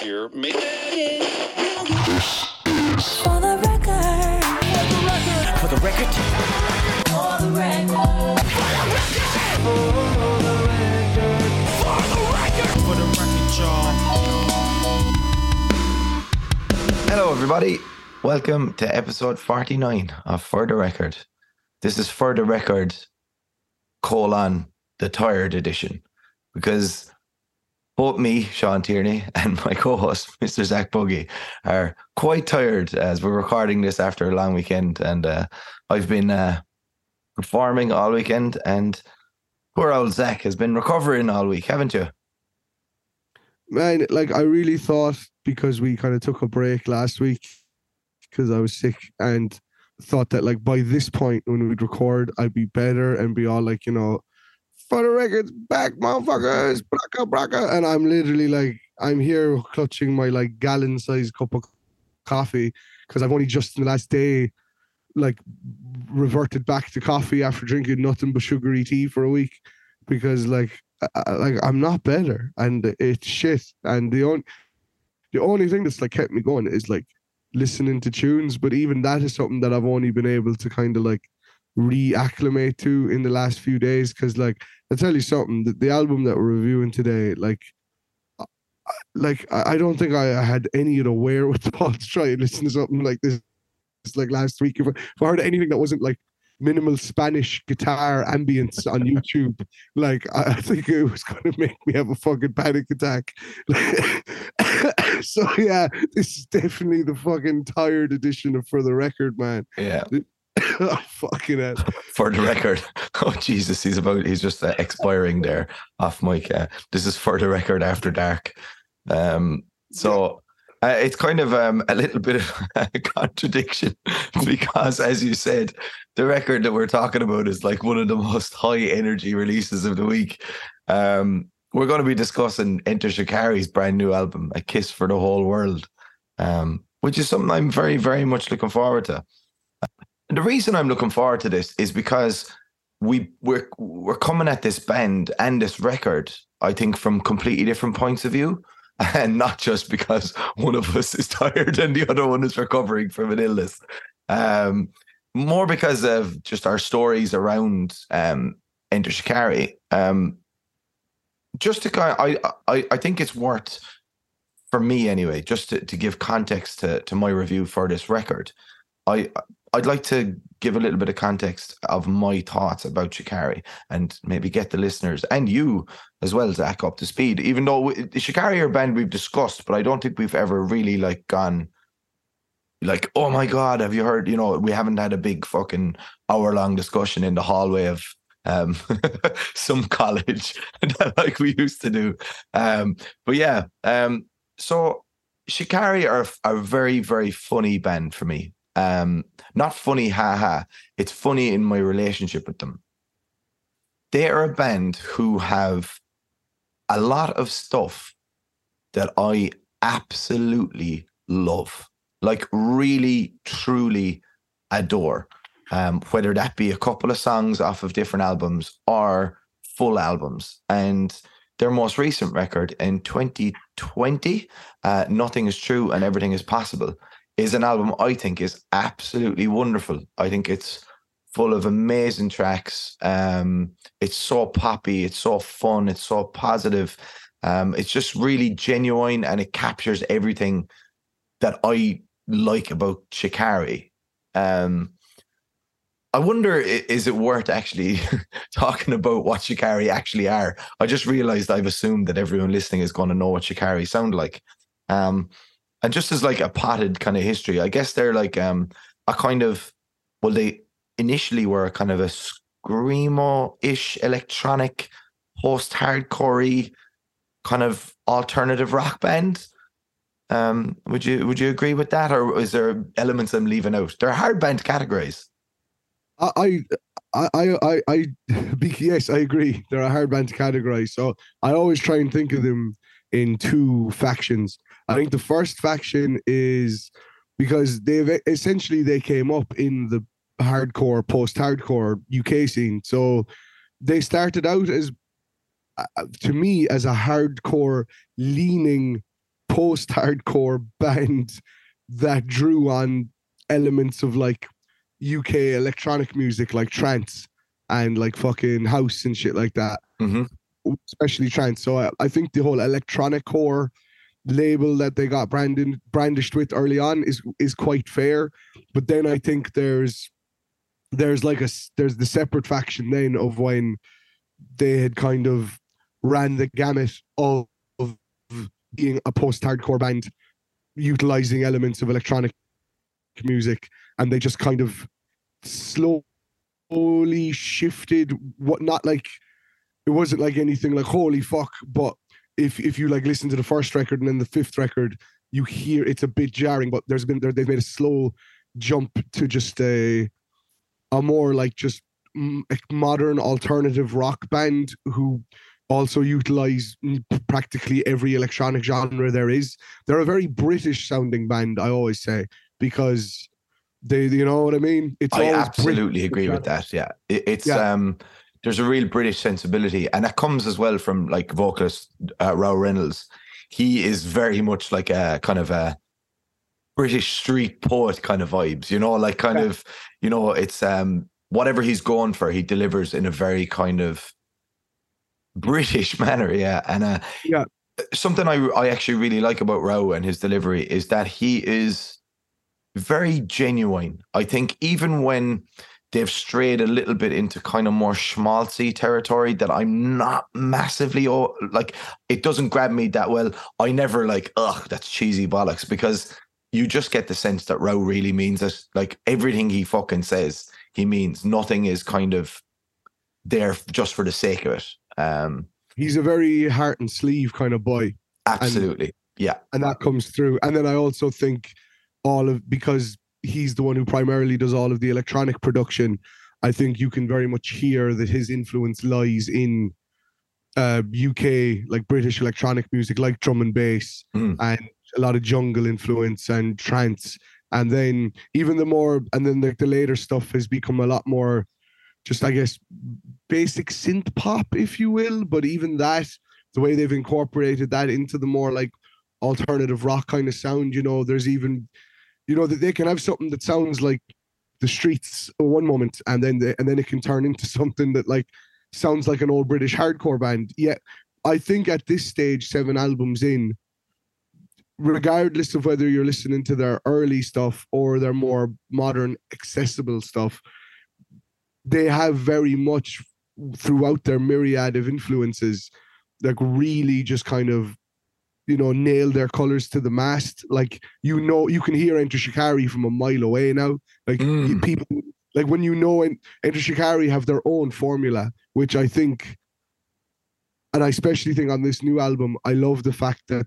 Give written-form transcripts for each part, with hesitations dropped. Here, make it. For the record. For the record. For the record. For the record, y'all. Hello, everybody. Welcome to episode 49 of For the Record. This is For the Record, the tired edition, because both me, Sean Tierney, and my co-host, Mr. Zach Buggy, are quite tired as we're recording this after a long weekend. And I've been performing all weekend, and poor old Zach has been recovering all week, haven't you? Man, like, I really thought, because we kind of took a break last week because I was sick, and thought that, like, by this point when we'd record, I'd be better and be all like, you know, for the record's back, motherfuckers, braka, braka. And I'm literally like, I'm here clutching my like gallon-sized cup of coffee, because I've only just in the last day like reverted back to coffee after drinking nothing but sugary tea for a week, because like I'm not better, and it's shit. And the only thing that's like kept me going is like listening to tunes, but even that is something that I've only been able to kind of like reacclimate to in the last few days. Because like, I'll tell you something, the album that we're reviewing today, like I don't think I had any of the wherewithal to try and listen to something like this. It's like last week, if I heard anything that wasn't like minimal Spanish guitar ambience on YouTube, like I think it was going to make me have a fucking panic attack. So yeah, this is definitely the fucking tired edition of For the Record, man. Yeah. Oh, fucking hell. For the record. Oh, Jesus, he's just expiring there off mic. This is For the Record After Dark. So it's kind of a little bit of a contradiction, because as you said, the record that we're talking about is like one of the most high energy releases of the week. We're going to be discussing Enter Shikari's brand new album, A Kiss for the Whole World, which is something I'm very, very much looking forward to. And the reason I'm looking forward to this is because we're coming at this band and this record, I think, from completely different points of view, and not just because one of us is tired and the other one is recovering from an illness. More because of just our stories around Enter Shikari. Just to kind of, I think it's worth, for me anyway, just to give context to my review for this record. I'd like to give a little bit of context of my thoughts about Shikari, and maybe get the listeners and you as well, Zach, up to speed, even though Shikari are a band we've discussed, but I don't think we've ever really like gone like, oh my God, have you heard, you know, we haven't had a big fucking hour-long discussion in the hallway of some college like we used to do. But yeah, so Shikari are a very, very funny band for me. Not funny, haha. It's funny in my relationship with them. They are a band who have a lot of stuff that I absolutely love, like really, truly adore. Whether that be a couple of songs off of different albums or full albums. And their most recent record in 2020, Nothing Is True and Everything Is Possible, is an album I think is absolutely wonderful. I think it's full of amazing tracks. It's so poppy, it's so fun, it's so positive. It's just really genuine, and it captures everything that I like about Shikari. I wonder, is it worth actually talking about what Shikari actually are? I just realized I've assumed that everyone listening is going to know what Shikari sound like. And just as like a potted kind of history, I guess they're like a kind of, well, they initially were a kind of a screamo-ish, electronic, post-hardcore-y kind of alternative rock band. Would you agree with that, or is there elements I'm leaving out? They're hard band categories. Yes, I agree. They're a hard band to categorize. So I always try and think of them in two factions. I think the first faction is because they came up in the hardcore, post-hardcore UK scene. So they started out as to me, as a hardcore leaning post-hardcore band that drew on elements of like UK electronic music, like trance and like fucking house and shit like that, especially trance. So I think the whole electronic core label that they got brandished with early on is quite fair. But then I think there's the separate faction then of when they had kind of ran the gamut of being a post-hardcore band, utilizing elements of electronic music, and they just kind of slowly shifted. What, not like, it wasn't like anything like holy fuck, but if you like listen to the first record and then the fifth record, you hear it's a bit jarring, but they've made a slow jump to just a more like just modern alternative rock band who also utilize practically every electronic genre there is. They're a very British sounding band, I always say, because they, you know what I mean? It's I absolutely agree with that. Yeah. There's a real British sensibility, and that comes as well from like vocalist Rou Reynolds. He is very much like a kind of a British street poet kind of vibes, you know, like kind of, you know, it's whatever he's going for, he delivers in a very kind of British manner. Yeah. And something I actually really like about Rou and his delivery is that he is very genuine. I think even when they've strayed a little bit into kind of more schmaltzy territory that I'm not massively, like, it doesn't grab me that well. I never like, ugh, that's cheesy bollocks, because you just get the sense that Rou really means it. Like everything he fucking says, he means. Nothing is kind of there just for the sake of it. He's a very heart and sleeve kind of boy. Absolutely. And that comes through. And then I also think because he's the one who primarily does all of the electronic production, I think you can very much hear that his influence lies in UK, like British electronic music, like drum and bass, and a lot of jungle influence and trance. And then the later stuff has become a lot more just, I guess, basic synth pop, if you will. But even that, the way they've incorporated that into the more like alternative rock kind of sound, you know, there's even, you know, that they can have something that sounds like the streets one moment, and then it can turn into something that like sounds like an old British hardcore band. Yet I think at this stage, 7 albums in, regardless of whether you're listening to their early stuff or their more modern accessible stuff, they have very much throughout their myriad of influences, like really just kind of, you know, nail their colors to the mast. Like, you know, you can hear Enter Shikari from a mile away now. Like people, like when you know Enter Shikari have their own formula, which I think, and I especially think on this new album, I love the fact that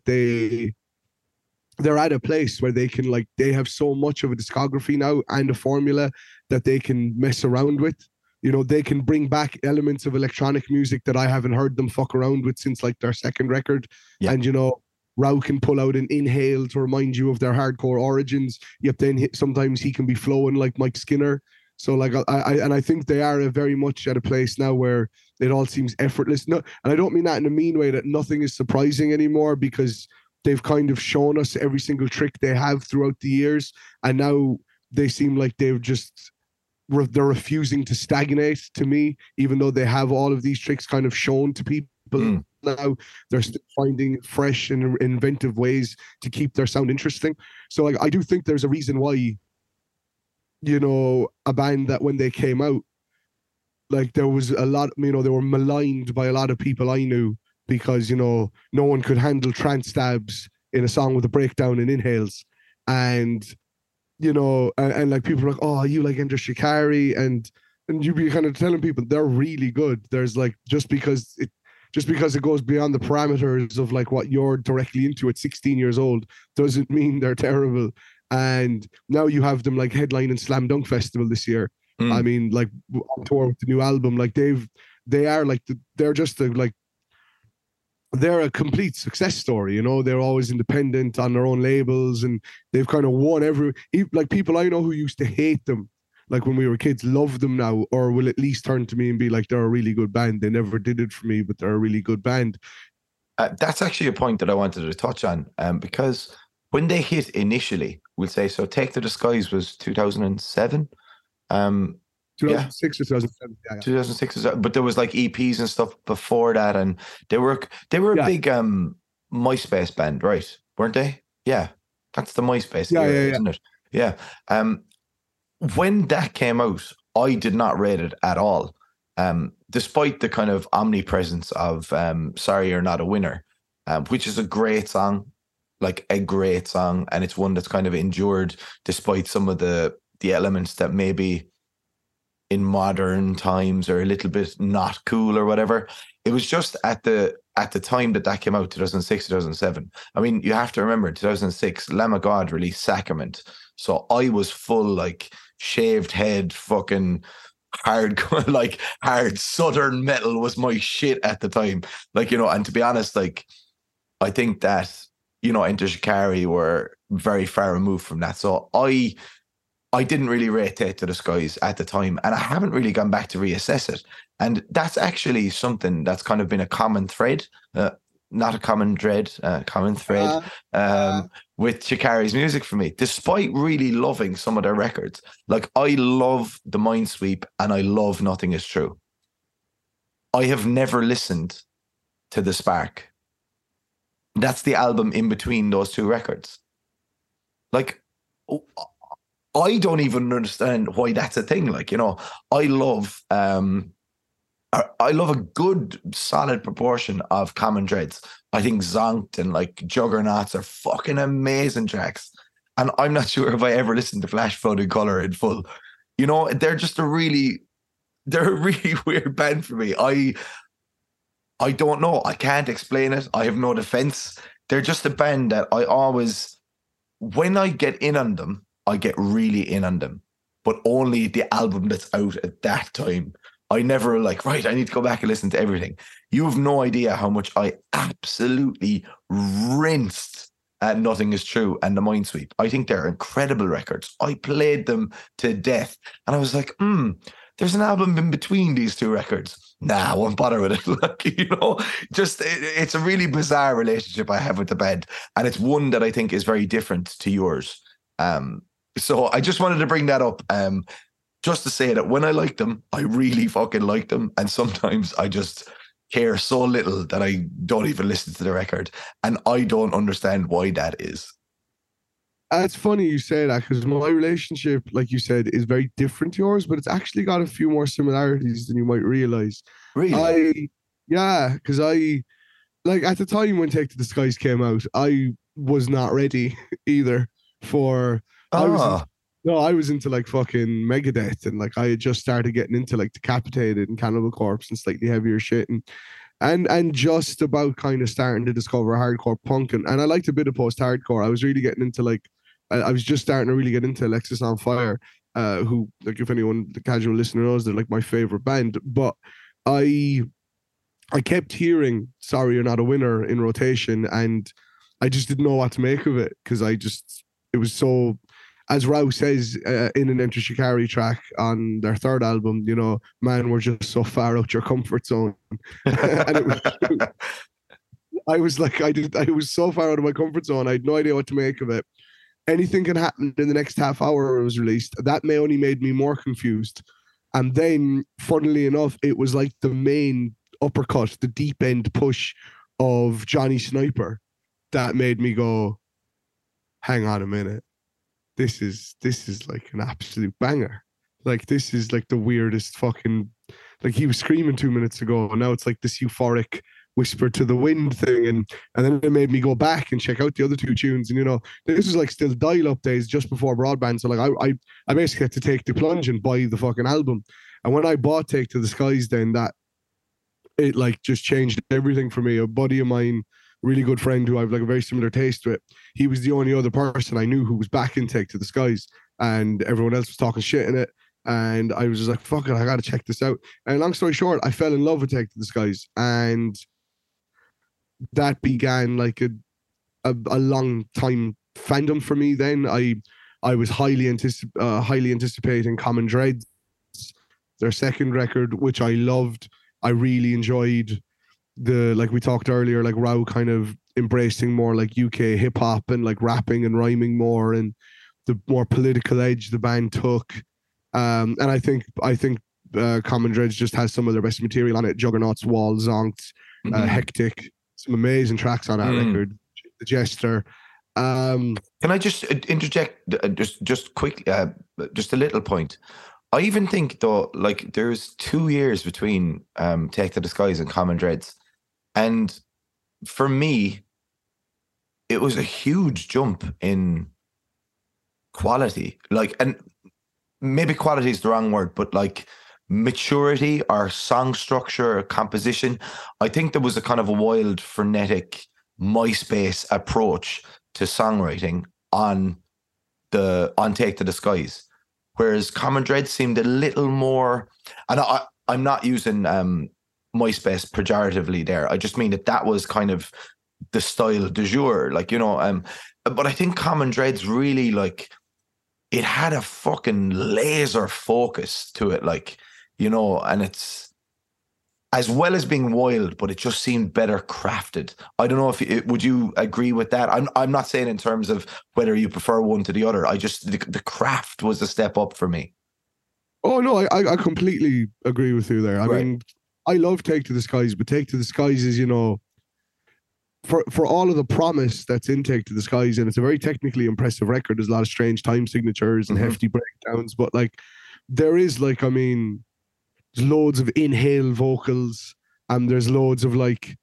they're at a place where they can, like, they have so much of a discography now and a formula that they can mess around with. You know, they can bring back elements of electronic music that I haven't heard them fuck around with since like their second record. Yeah. And, you know, Rou can pull out an inhale to remind you of their hardcore origins. Yep. Then sometimes he can be flowing like Mike Skinner. So like, I think they are very much at a place now where it all seems effortless. No, and I don't mean that in a mean way, that nothing is surprising anymore, because they've kind of shown us every single trick they have throughout the years. And now they seem like they've just, they're refusing to stagnate to me, even though they have all of these tricks kind of shown to people now. They're still finding fresh and inventive ways to keep their sound interesting. So like, I do think there's a reason why, you know, a band that when they came out, like there was a lot, you know, they were maligned by a lot of people I knew because, you know, no one could handle trance stabs in a song with a breakdown and inhales. And, you know, and like people are like, oh, you like Enter Shikari, and you be kind of telling people they're really good. There's like, just because it goes beyond the parameters of like what you're directly into at 16 years old doesn't mean they're terrible. And now you have them like headlining Slam Dunk Festival this year. I mean, like on tour with the new album, like they're a complete success story, you know. They're always independent on their own labels, and they've kind of won every, like people I know who used to hate them, like when we were kids, love them now, or will at least turn to me and be like, they're a really good band. They never did it for me, but they're a really good band. That's actually a point that I wanted to touch on, because when they hit initially, we'll say, so Take to the Skies was 2007. 2006 or 2007. Yeah, yeah. 2006, but there was like EPs and stuff before that, and they were a big MySpace band, right? Weren't they? Yeah, that's the MySpace era, isn't it? Yeah. When that came out, I did not rate it at all, despite the kind of omnipresence of Sorry You're Not a Winner, which is a great song, and it's one that's kind of endured despite some of the elements that maybe in modern times are a little bit not cool or whatever. It was just at the time that came out, 2006, 2007. I mean, you have to remember, 2006, Lamb of God released Sacrament. So I was full, like, shaved head, fucking hardcore, like, hard southern metal was my shit at the time. Like, you know, and to be honest, like, I think that, you know, Enter Shikari were very far removed from that. So I didn't really rate Take to the Skies at the time, and I haven't really gone back to reassess it. And that's actually something that's kind of been a common thread, not a common dread, common thread with Shikari's music for me, despite really loving some of their records. Like, I love The Mindsweep and I love Nothing Is True. I have never listened to The Spark. That's the album in between those two records. Like, I don't even understand why that's a thing. Like, you know, I love a good solid proportion of Common Dreads. I think Zonked and like Juggernauts are fucking amazing tracks. And I'm not sure if I ever listened to Flash Flood of Colour in full. You know, they're just a really weird band for me. I don't know. I can't explain it. I have no defense. They're just a band that I always, when I get in on them, I get really in on them, but only the album that's out at that time. I never like, right, I need to go back and listen to everything. You have no idea how much I absolutely rinsed at Nothing Is True and The Mindsweep. I think they're incredible records. I played them to death. And I was like, there's an album in between these two records. Nah, I won't bother with it. Like, you know, just it's a really bizarre relationship I have with the band. And it's one that I think is very different to yours. So I just wanted to bring that up, just to say that when I like them, I really fucking like them. And sometimes I just care so little that I don't even listen to the record. And I don't understand why that is. It's funny you say that, because my relationship, like you said, is very different to yours, but it's actually got a few more similarities than you might realize. Really? Yeah, because I, like, at the time when Take to the Skies came out, I was not ready either for... I was into like fucking Megadeth, and like I had just started getting into like Decapitated and Cannibal Corpse and slightly heavier shit, and just about kind of starting to discover hardcore punk, and I liked a bit of post-hardcore. I was really getting into like, I was just starting to really get into Alexisonfire, who, like, if anyone, the casual listener knows, they're like my favorite band. But I kept hearing Sorry You're Not a Winner in rotation, and I just didn't know what to make of it, because it was so, as Rou says in an Enter Shikari track on their third album, you know, man, we're just so far out your comfort zone. And it was true. I was so far out of my comfort zone. I had no idea what to make of it. Anything can happen in the next half hour it was released. That may only made me more confused. And then, funnily enough, it was like the main uppercut, the deep end push of Johnny Sniper that made me go, hang on a minute. This is like an absolute banger. Like, this is like the weirdest fucking, like, he was screaming 2 minutes ago, and now it's like this euphoric whisper to the wind thing. And then it made me go back and check out the other two tunes. And, you know, this was like still dial-up days, just before broadband. So like I basically had to take the plunge and buy the fucking album. And when I bought Take to the Skies, then that, it like just changed everything for me. A buddy of mine, really good friend who I've like a very similar taste with, he was the only other person I knew who was back in Take to the Skies, and everyone else was talking shit in it. And I was just like, fuck it, I gotta check this out. And long story short, I fell in love with Take to the Skies, and that began like a long time fandom for me. Then I I was highly anticipating Common Dreads, their second record, which I loved. I really enjoyed the, like we talked earlier, like Rou kind of embracing more like UK hip hop and like rapping and rhyming more, and the more political edge the band took. And I think Common Dreads just has some of their best material on it. Juggernaut's Wall, Zonked, Hectic, some amazing tracks on that record. The Jester. Can I just interject just quickly, just a little point? I even think, though, like there's 2 years between Take to the Skies and Common Dreads. And for me, it was a huge jump in quality. Like, and maybe quality is the wrong word, but like maturity or song structure or composition. I think there was a kind of a wild, frenetic MySpace approach to songwriting on Take to the Skies. Whereas Common Dread seemed a little more, and I'm not using MySpace pejoratively there. I just mean that was kind of the style du jour, like, you know. But I think Common Dread's really, like, it had a fucking laser focus to it, like, you know, and it's, as well as being wild, but it just seemed better crafted. I don't know if would you agree with that? I'm not saying in terms of whether you prefer one to the other. I just, the craft was a step up for me. Oh no, I completely agree with you there. I mean, I love Take to the Skies, but Take to the Skies is, you know, for all of the promise that's in Take to the Skies, and it's a very technically impressive record. There's a lot of strange time signatures and hefty breakdowns, but like there is, like, I mean, there's loads of inhale vocals, and there's loads of like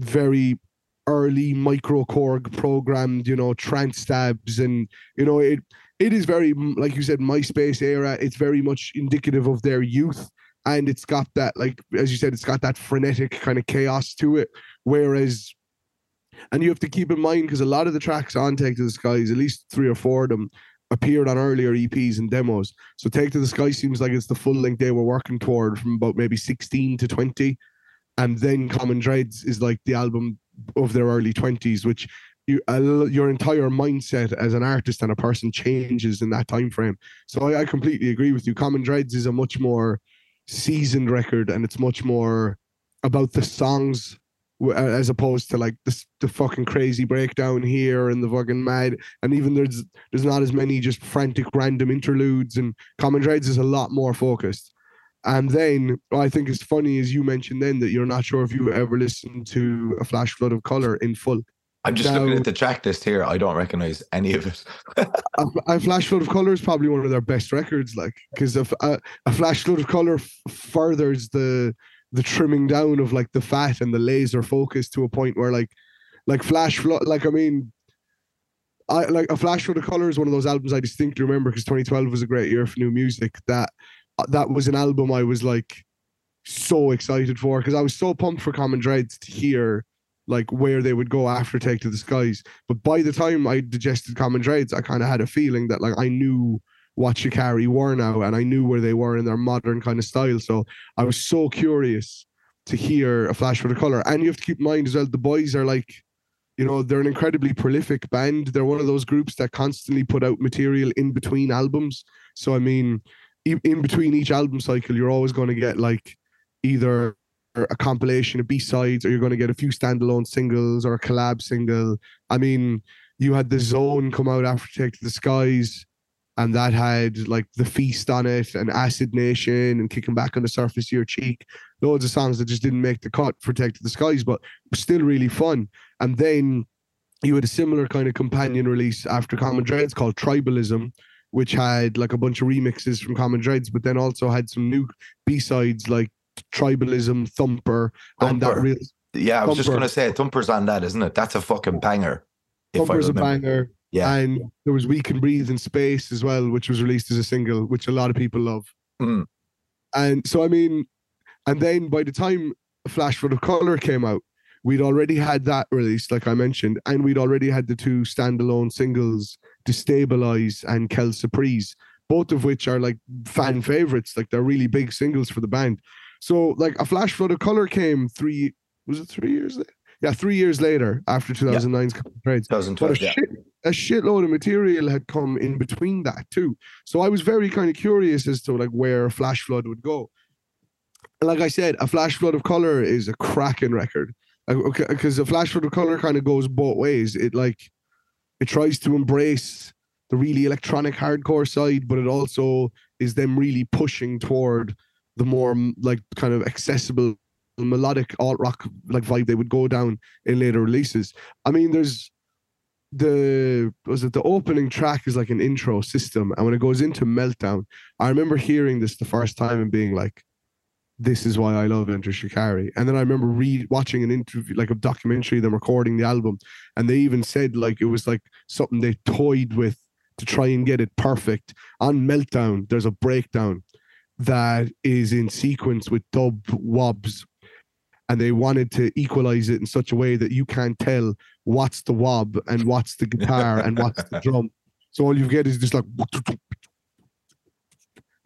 very early microchord programmed, you know, trance stabs, and you know, it is very, like you said, MySpace era. It's very much indicative of their youth, and it's got that, like as you said, it's got that frenetic kind of chaos to it. Whereas, and you have to keep in mind, because a lot of the tracks on Take to the Skies, at least 3 or 4 of them, appeared on earlier EPs and demos. So Take to the Sky seems like it's the full length they were working toward from about maybe 16 to 20. And then Common Dreads is like the album of their early 20s, which your entire mindset as an artist and a person changes in that time frame. So I completely agree with you. Common Dreads is a much more seasoned record, and it's much more about the songs as opposed to like the fucking crazy breakdown here and the fucking mad, and even there's not as many just frantic random interludes, and Common Dreads is a lot more focused. And then I think it's funny, as you mentioned then, that you're not sure if you ever listened to A Flash Flood of Colour in full. I'm just looking at the track list here. I don't recognise any of it. A Flash Flood of Colour is probably one of their best records, like, because a Flash Flood of Colour furthers the trimming down of like the fat and the laser focus to a point where like Flash Flood, like, I mean, I like A Flash Flood of Colour is one of those albums I distinctly remember, because 2012 was a great year for new music. That was an album I was like so excited for, because I was so pumped for Common Dreads to hear like where they would go after Take to the Skies. But by the time I digested Common Dreads, I kind of had a feeling that like I knew what Shikari were now, and I knew where they were in their modern kind of style. So I was so curious to hear A Flash for the Colour. And you have to keep in mind as well, the boys are like, you know, they're an incredibly prolific band. They're one of those groups that constantly put out material in between albums. So I mean, in between each album cycle, you're always going to get like either a compilation of B-sides, or you're going to get a few standalone singles or a collab single. I mean, you had The Zone come out after Take to the Skies, and that had like The Feast on it, and Acid Nation, and Kicking Back on the Surface of Your Cheek. Loads of songs that just didn't make the cut for Take to the Skies, but were still really fun. And then you had a similar kind of companion release after Common Dreads called Tribalism, which had like a bunch of remixes from Common Dreads, but then also had some new B-sides like Tribalism, Thumper. And that real. Yeah, I was just going to say, Thumper's on that, isn't it? That's a fucking banger. Thumper's a banger. Yeah. And there was We Can Breathe in Space as well, which was released as a single, which a lot of people love. Mm. And so, I mean, and then by the time Flash Flood of Colour came out, we'd already had that release, like I mentioned, and we'd already had the two standalone singles, Destabilize and Quelle Surprise, both of which are like fan favorites. Like, they're really big singles for the band. So like A Flash Flood of Colour came 3 years later after 2009's Common Dreads. 2012, a shitload of material had come in between that too. So I was very kind of curious as to like where A Flash Flood would go. And like I said, A Flash Flood of Colour is a cracking record, because A Flash Flood of Colour kind of goes both ways. It like, it tries to embrace the really electronic hardcore side, but it also is them really pushing toward the more like kind of accessible melodic alt rock like vibe they would go down in later releases. I mean, there's the opening track is like an intro system, and when it goes into Meltdown, I remember hearing this the first time and being like, this is why I love Enter Shikari. And then I remember watching an interview, like a documentary, them recording the album, and they even said like it was like something they toyed with to try and get it perfect. On Meltdown, there's a breakdown that is in sequence with dub wobs, and they wanted to equalize it in such a way that you can't tell what's the wob and what's the guitar and what's the drum. So all you get is just like,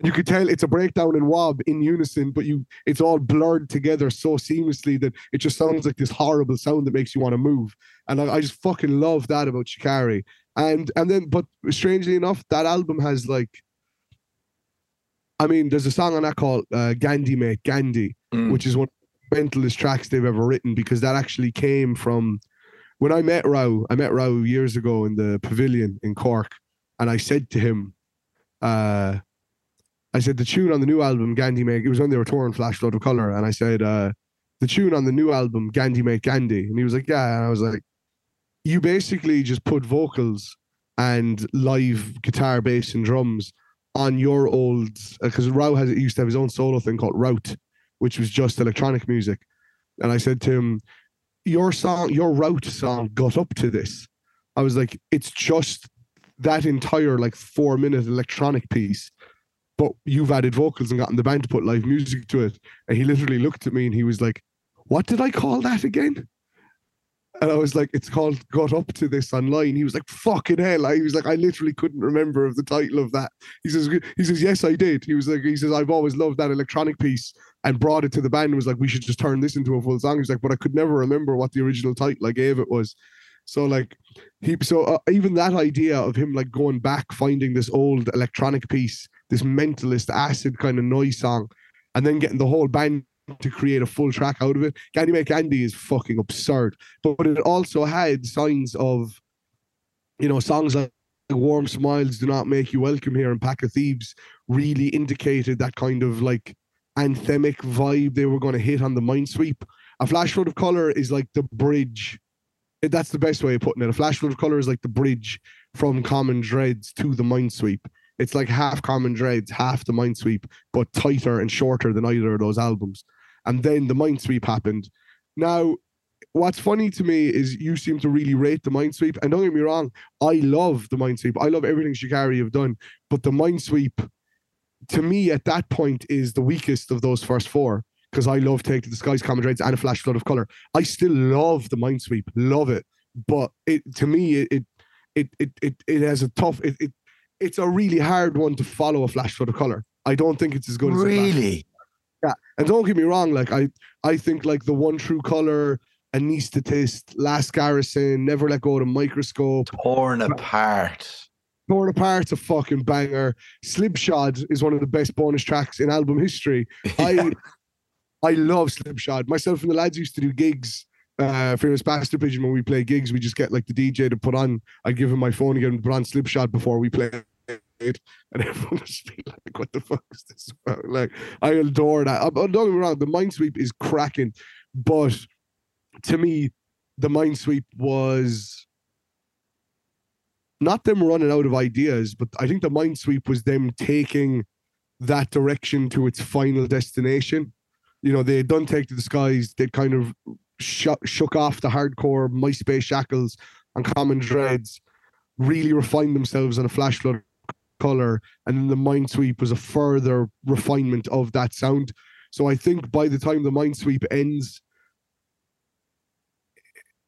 you could tell it's a breakdown and wob in unison, but it's all blurred together so seamlessly that it just sounds like this horrible sound that makes you want to move. And I just fucking love that about Shikari. And then, but strangely enough, that album has like, I mean, there's a song on that called Gandhi Mate Gandhi, which is one of the mentalist tracks they've ever written, because that actually came from when I met Rou years ago in the Pavilion in Cork, and I said to him, I said, the tune on the new album, Gandhi Mate, it was when they were touring Flash Flood of Colour, and I said, the tune on the new album, Gandhi Mate Gandhi. And he was like, yeah. And I was like, you basically just put vocals and live guitar, bass, and drums on your old, because Rou used to have his own solo thing called Route, which was just electronic music. And I said to him, your Route song got up to this. I was like, it's just that entire like 4-minute electronic piece, but you've added vocals and gotten the band to put live music to it. And he literally looked at me and he was like, what did I call that again? And I was like, it's called Got Up To This Online. He was like, fucking hell. He was like, I literally couldn't remember of the title of that. He says, yes, I did. He was like, he says, I've always loved that electronic piece and brought it to the band and was like, we should just turn this into a full song. He was like, but I could never remember what the original title I gave it was. So like, even that idea of him like going back, finding this old electronic piece, this mentalist acid kind of noise song, and then getting the whole band to create a full track out of it. Gandhi Make Andy is fucking absurd. But it also had signs of, you know, songs like Warm Smiles Do Not Make You Welcome Here and Pack of Thieves really indicated that kind of like anthemic vibe they were going to hit on the Mindsweep. A Flash Flood of Colour is like the bridge. That's the best way of putting it. A Flash Flood of Colour is like the bridge from Common Dreads to the Mindsweep. It's like half Common Dreads, half the Mindsweep, but tighter and shorter than either of those albums. And then the Mindsweep happened. Now, what's funny to me is you seem to really rate the Mindsweep. And don't get me wrong, I love the Mindsweep. I love everything Shikari have done. But the Mindsweep, to me, at that point, is the weakest of those first four, because I love Take to the Skies, Common Dreads, and A Flash Flood of Colour. I still love the Mindsweep, love it. But to me, it has a tough... It's a really hard one to follow A Flash Flood of Colour. I don't think it's as good as really. Yeah, and don't get me wrong. Like I think like The One True Colour, Anesthetist, Last Garrison, Never Let Go of the Microscope, Torn Apart's a fucking banger. Slipshod is one of the best bonus tracks in album history. Yeah. I love Slipshod. Myself and the lads used to do gigs. Famous Bastard Pigeon, when we play gigs, we just get like the DJ to put on, I give him my phone again, put on Slipshod before we play it, and everyone just be like, what the fuck is this about? Like, I adore that. Don't get me wrong, the Mindsweep is cracking, but to me, the Mindsweep was not them running out of ideas, but I think the Mindsweep was them taking that direction to its final destination. You know, they had done Take to the Skies, they'd kind of shook off the hardcore MySpace shackles and Common Dreads, really refined themselves on A Flash Flood of Colour, and then the Mindsweep was a further refinement of that sound. So I think by the time the Mindsweep ends,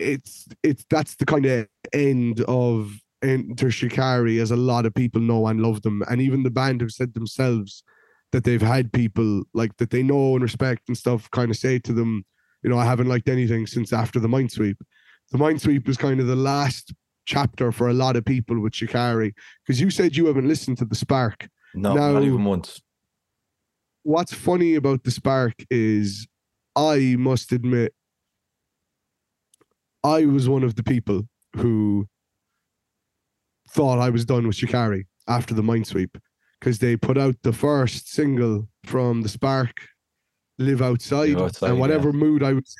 that's the kind of end of Enter Shikari as a lot of people know and love them, and even the band have said themselves that they've had people like that they know and respect and stuff kind of say to them, you know, I haven't liked anything since after the Mindsweep. The Mindsweep was kind of the last chapter for a lot of people with Shikari, because you said you haven't listened to The Spark. No, now, not even once. What's funny about The Spark is, I must admit, I was one of the people who thought I was done with Shikari after the Mindsweep, because they put out the first single from The Spark, Live Outside, and whatever mood I was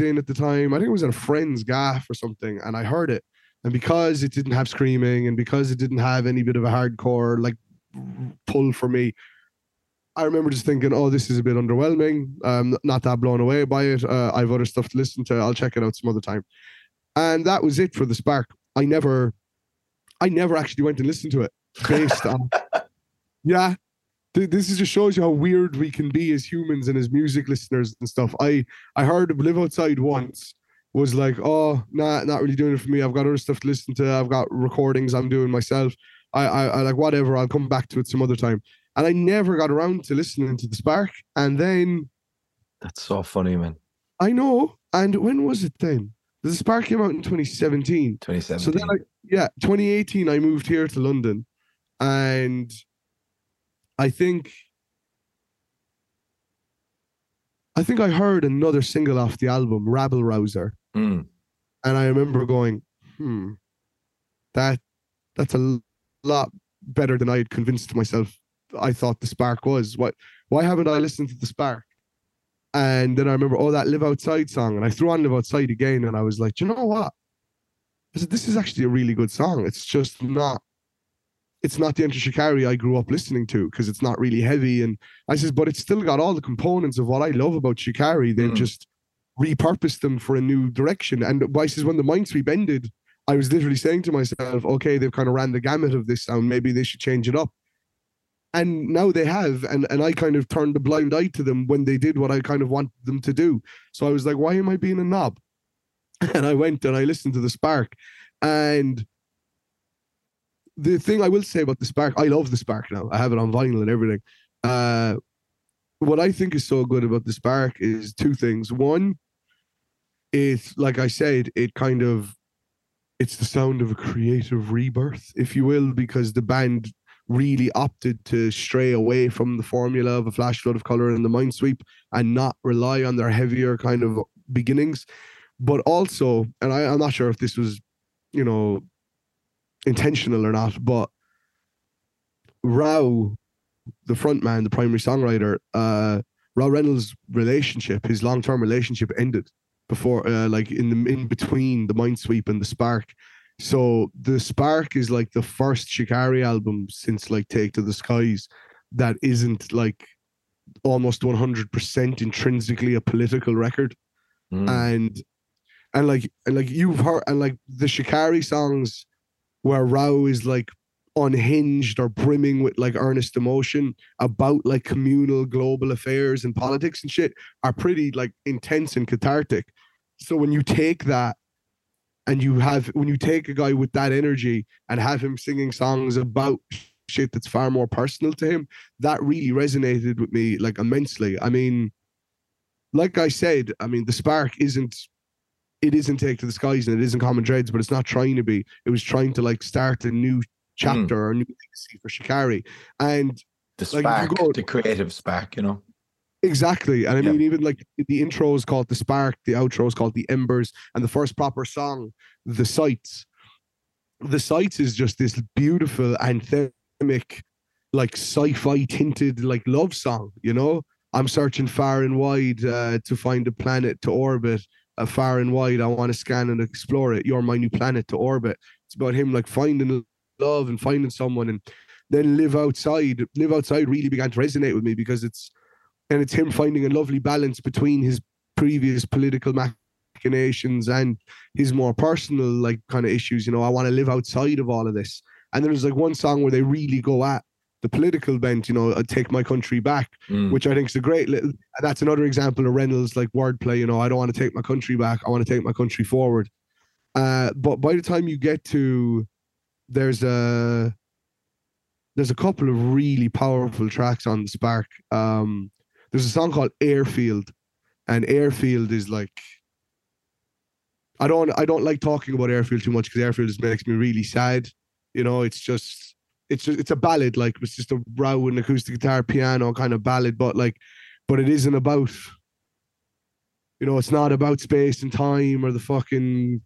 in, at the time, I think it was at a friend's gaff or something, and I heard it. And because it didn't have screaming and because it didn't have any bit of a hardcore like pull for me, I remember just thinking, oh, this is a bit underwhelming. I'm not that blown away by it. I have other stuff to listen to. I'll check it out some other time. And that was it for The Spark. I never actually went and listened to it. Based on, yeah, this is just shows you how weird we can be as humans and as music listeners and stuff. I heard Live Outside once, was like, oh, nah, not really doing it for me. I've got other stuff to listen to. I've got recordings I'm doing myself. I like whatever. I'll come back to it some other time. And I never got around to listening to The Spark. And then, that's so funny, man. I know. And when was it then? The Spark came out in 2017. 2017. So then, 2018, I moved here to London. And I think I heard another single off the album, Rabble Rouser. Mm. And I remember going, that's a lot better than I had convinced myself I thought The Spark was. Why haven't I listened to The Spark? And then I remember, that Live Outside song. And I threw on Live Outside again. And I was like, you know what? I said, this is actually a really good song. It's just not. It's not the Enter Shikari I grew up listening to, because it's not really heavy. And I says, but it's still got all the components of what I love about Shikari. They just repurposed them for a new direction. And I says, when the Mindsweep ended, I was literally saying to myself, okay, they've kind of ran the gamut of this sound. Maybe they should change it up. And now they have. And I kind of turned a blind eye to them when they did what I kind of wanted them to do. So I was like, why am I being a knob? And I went and I listened to The Spark. And the thing I will say about The Spark, I love The Spark now. I have it on vinyl and everything. What I think is so good about The Spark is two things. One, it's, like I said, it's the sound of a creative rebirth, if you will, because the band really opted to stray away from the formula of A Flash Flood of Colour and the Mindsweep and not rely on their heavier kind of beginnings. But also, and I'm not sure if this was, intentional or not, but Rou, the frontman, the primary songwriter, Rou Reynolds' relationship, his long-term relationship, ended before, in between the Mindsweep and The Spark. So The Spark is like the first Shikari album since like Take to the Skies that isn't like almost 100% intrinsically a political record, and you've heard, and like the Shikari songs, where Rou is like unhinged or brimming with like earnest emotion about like communal global affairs and politics and shit, are pretty like intense and cathartic. So when you take that and when you take a guy with that energy and have him singing songs about shit that's far more personal to him, that really resonated with me like immensely. I mean, like I said, The Spark isn't Take to the Skies and it isn't Common Dreads, but it's not trying to be. It was trying to like start a new chapter or a new legacy for Shikari. And the spark, the creative spark, Exactly. And even like the intro is called The Spark, the outro is called The Embers, and the first proper song, The Sights. The Sights is just this beautiful anthemic, like sci-fi tinted like love song, I'm searching far and wide to find a planet to orbit. Far and wide, I want to scan and explore it. You're my new planet to orbit. It's about him like finding love and finding someone. And then Live Outside. Live Outside really began to resonate with me because it's him finding a lovely balance between his previous political machinations and his more personal like kind of issues. I want to live outside of all of this. And there's like one song where they really go at the political bent, I'd take my country back, which I think is a great little, that's another example of Reynolds' like wordplay, I don't want to take my country back, I want to take my country forward. But by the time you get to, there's a couple of really powerful tracks on The Spark. There's a song called Airfield, and Airfield is like, I don't like talking about Airfield too much because Airfield just makes me really sad. You know, it's a ballad, like it's just a row and acoustic guitar, piano kind of ballad, but it isn't about, you know, it's not about space and time or the fucking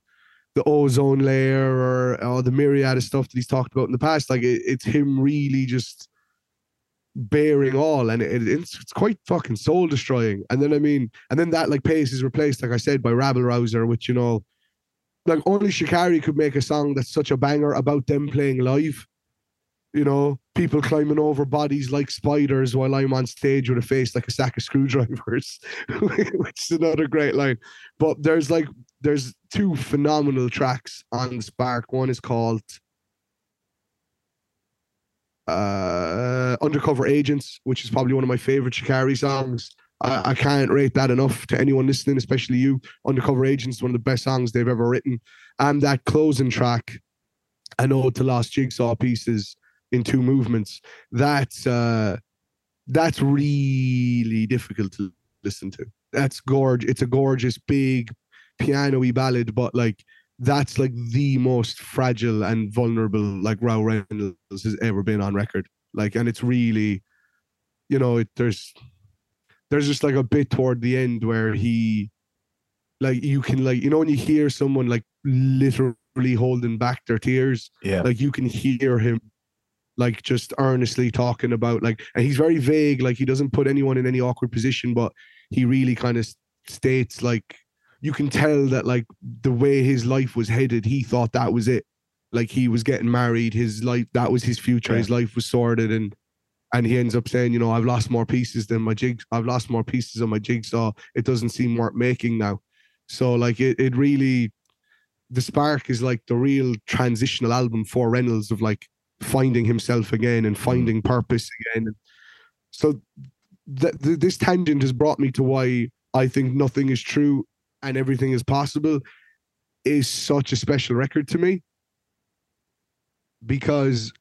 the ozone layer or the myriad of stuff that he's talked about in the past. Like it's him really just bearing all, and it's quite fucking soul destroying. And then that like pace is replaced, like I said, by Rabble Rouser, which, you know, like only Shikari could make a song that's such a banger about them playing live. You know, people climbing over bodies like spiders while I'm on stage with a face like a sack of screwdrivers, which is another great line. But there's two phenomenal tracks on The Spark. One is called Undercover Agents, which is probably one of my favorite Shikari songs. I can't rate that enough to anyone listening, especially you. Undercover Agents, one of the best songs they've ever written. And that closing track, An Ode to Lost Jigsaw Pieces in Two Movements, that's really difficult to listen to. That's gorgeous. It's a gorgeous big piano-y ballad, but like that's like the most fragile and vulnerable like Rou Reynolds has ever been on record. Like, and it's really, you know, there's just like a bit toward the end where he, like, you can, like, you know, when you hear someone like literally holding back their tears, yeah, like you can hear him like just earnestly talking about, like, and he's very vague, like he doesn't put anyone in any awkward position, but he really kind of states, like, you can tell that like the way his life was headed, he thought that was it. Like he was getting married, his life, that was his future, yeah. His life was sorted, and he ends up saying, you know, I've lost more pieces of my jigsaw. It doesn't seem worth making now. So like it really, The Spark is like the real transitional album for Reynolds of like finding himself again and finding purpose again. So this tangent has brought me to why I think Nothing Is True and Everything Is Possible is such a special record to me, because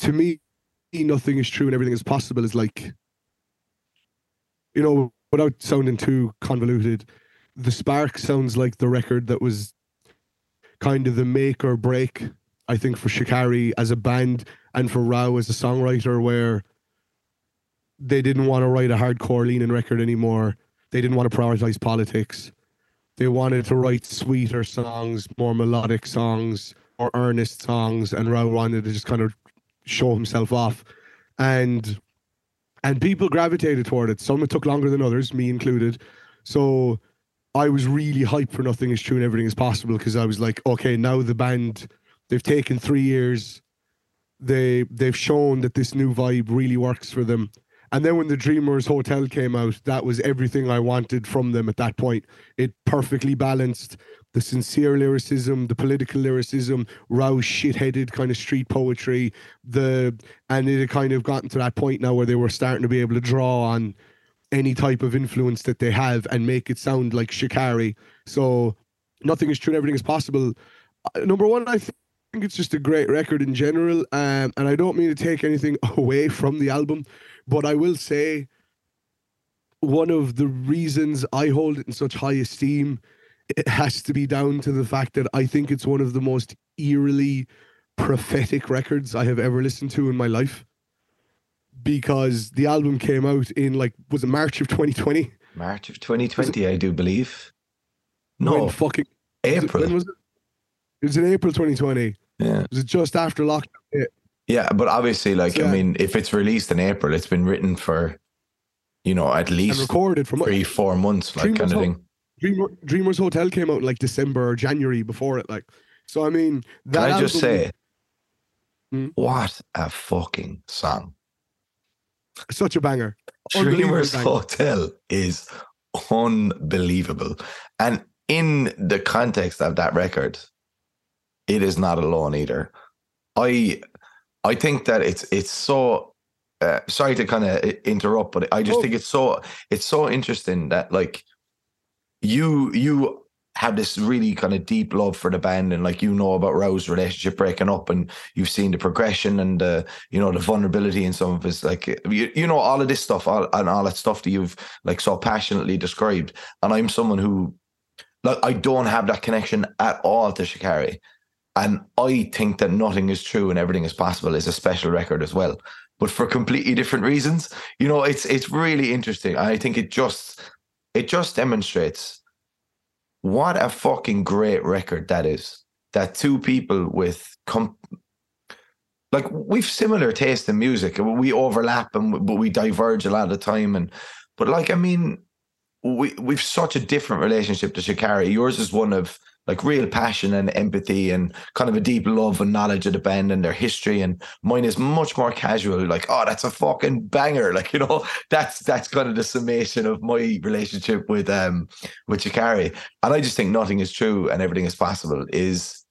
to me, Nothing Is True and Everything Is Possible is like, you know, without sounding too convoluted, The Spark sounds like the record that was kind of the make or break, I think, for Shikari as a band and for Rou as a songwriter, where they didn't want to write a hardcore leaning record anymore. They didn't want to prioritize politics. They wanted to write sweeter songs, more melodic songs, more earnest songs, and Rou wanted to just kind of show himself off. And people gravitated toward it. Some it took longer than others, me included. So I was really hyped for Nothing Is True and Everything Is Possible, because I was like, okay, now the band, they've taken 3 years. They've shown that this new vibe really works for them. And then when the Dreamers Hotel came out, that was everything I wanted from them at that point. It perfectly balanced the sincere lyricism, the political lyricism, Rou's shitheaded kind of street poetry, and it had kind of gotten to that point now where they were starting to be able to draw on any type of influence that they have and make it sound like Shikari. So Nothing Is True and Everything Is Possible, number one, I think it's just a great record in general, and I don't mean to take anything away from the album, but I will say one of the reasons I hold it in such high esteem, it has to be down to the fact that I think it's one of the most eerily prophetic records I have ever listened to in my life, because the album came out in, like, was it March of 2020? March of 2020, I do believe. No, when fucking April. When was it? It was in April 2020. Yeah. It was just after lockdown hit. Yeah, but obviously, like, yeah. I mean, if it's released in April, it's been written for, you know, at least recorded for 3-4 months, like, kind of thing. Dreamers Hotel came out in, like, December or January before it, like. So, I mean, that album, can I just say, what a fucking song. Such a banger. Dreamers Hotel is unbelievable. And in the context of that record, it is not alone either. I think that it's so sorry to kind of interrupt, but I just think it's so interesting that, like, you have this really kind of deep love for the band, and, like, you know about Rou's relationship breaking up, and you've seen the progression and you know, the vulnerability in some of his, like, you know, all of this stuff, all that stuff that you've, like, so passionately described. And I'm someone who, Like, I don't have that connection at all to Shikari. And I think that Nothing Is True and Everything Is Possible is a special record as well, but for completely different reasons. You know, it's really interesting. I think it just demonstrates what a fucking great record that is. That two people with like, we've similar taste in music. We overlap, but we diverge a lot of the time. But like, I mean, we've such a different relationship to Shikari. Yours is one of like real passion and empathy and kind of a deep love and knowledge of the band and their history. And mine is much more casual, like, oh, that's a fucking banger. Like, you know, that's kind of the summation of my relationship with Shikari. And I just think Nothing Is True and Everything Is Possible is,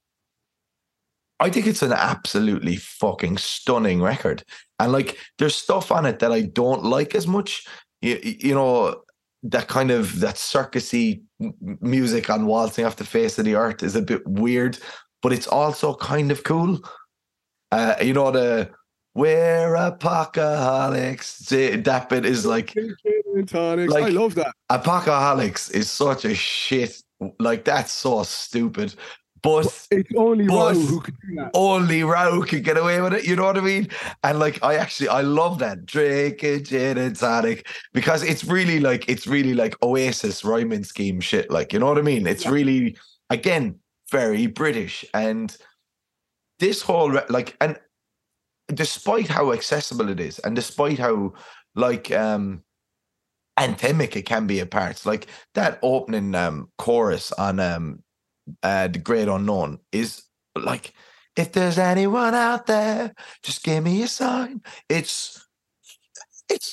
I think it's an absolutely fucking stunning record. And like, there's stuff on it that I don't like as much, you know, that kind of that circusy music on waltzing off the face of the earth is a bit weird, but it's also kind of cool. You know, the we're apocaholics, that bit is like I love that. Apocaholics is such a shit, like, that's so stupid. But it's only Rou who could do that. Only Rou could get away with it. You know what I mean? And like, I love that. Drink a gin and tonic, because it's really like Oasis rhyming scheme shit. Like, you know what I mean? It's really, again, very British. And this whole, like, and despite how accessible it is, and despite how like anthemic it can be at parts, like that opening chorus on The Great Unknown is like, if there's anyone out there, just give me a sign. It's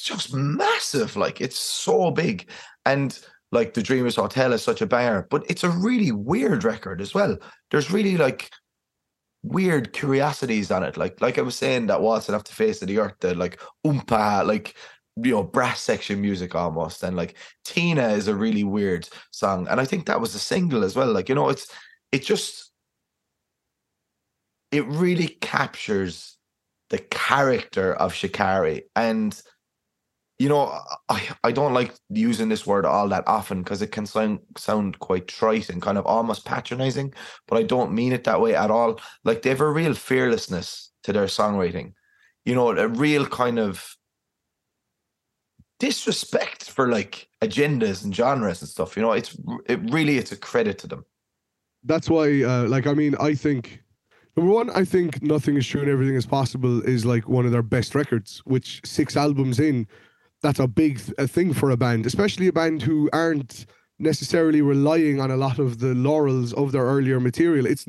just massive. Like, it's so big. And like, The Dreamer's Hotel is such a banger, but it's a really weird record as well. There's really like weird curiosities on it. Like I was saying, that waltzing off the face of the earth, the like oompa, like, you know, brass section music almost. And like Tina is a really weird song, and I think that was a single as well. Like, you know, it really captures the character of Shikari. And, you know, I don't like using this word all that often, because it can sound quite trite and kind of almost patronizing, but I don't mean it that way at all. Like, they have a real fearlessness to their songwriting, you know, a real kind of disrespect for like agendas and genres and stuff, you know. It's a credit to them. That's why I think, number one, I think Nothing Is True and Everything Is Possible is like one of their best records, which 6 albums in, that's a big thing for a band, especially a band who aren't necessarily relying on a lot of the laurels of their earlier material. It's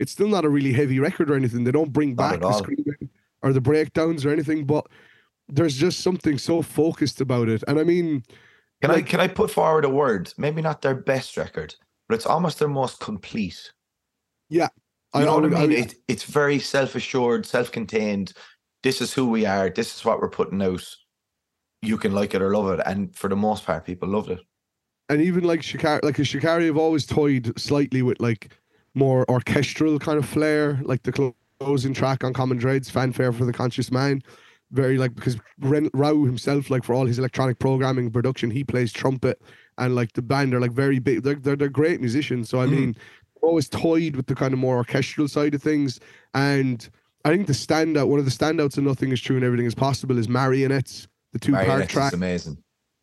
still not a really heavy record or anything. They don't bring back the screaming or the breakdowns or anything, but there's just something so focused about it. And I mean, can I put forward a word? Maybe not their best record, but it's almost their most complete. Yeah. You know what I mean? It's very self-assured, self-contained. This is who we are. This is what we're putting out. You can like it or love it. And for the most part, people loved it. And even like Shikari, have always toyed slightly with like more orchestral kind of flair, like the closing track on Common Dreads, Fanfare for the Conscious Man. Very like, because Rou himself, like, for all his electronic programming and production, he plays trumpet, and like the band are like very big. They're great musicians. So I mean, always toyed with the kind of more orchestral side of things. And I think one of the standouts of Nothing Is True and Everything Is Possible is Marionettes, the 2-part track. Amazing.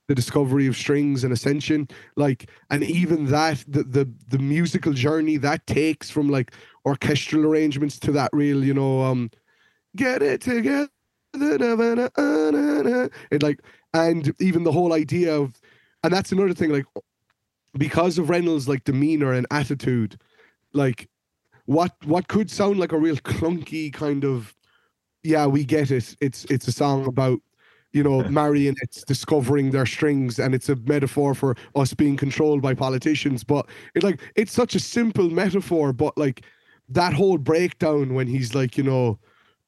The discovery of strings and ascension, like, and even that the musical journey that takes from like orchestral arrangements to that real, you know, get it together. It like, and even the whole idea of, and that's another thing, like, because of Reynolds' like demeanor and attitude, like what could sound like a real clunky kind of, yeah, we get it, it's a song about, you know, marionettes discovering their strings, and it's a metaphor for us being controlled by politicians, but it like, it's such a simple metaphor, but like that whole breakdown when he's like, you know,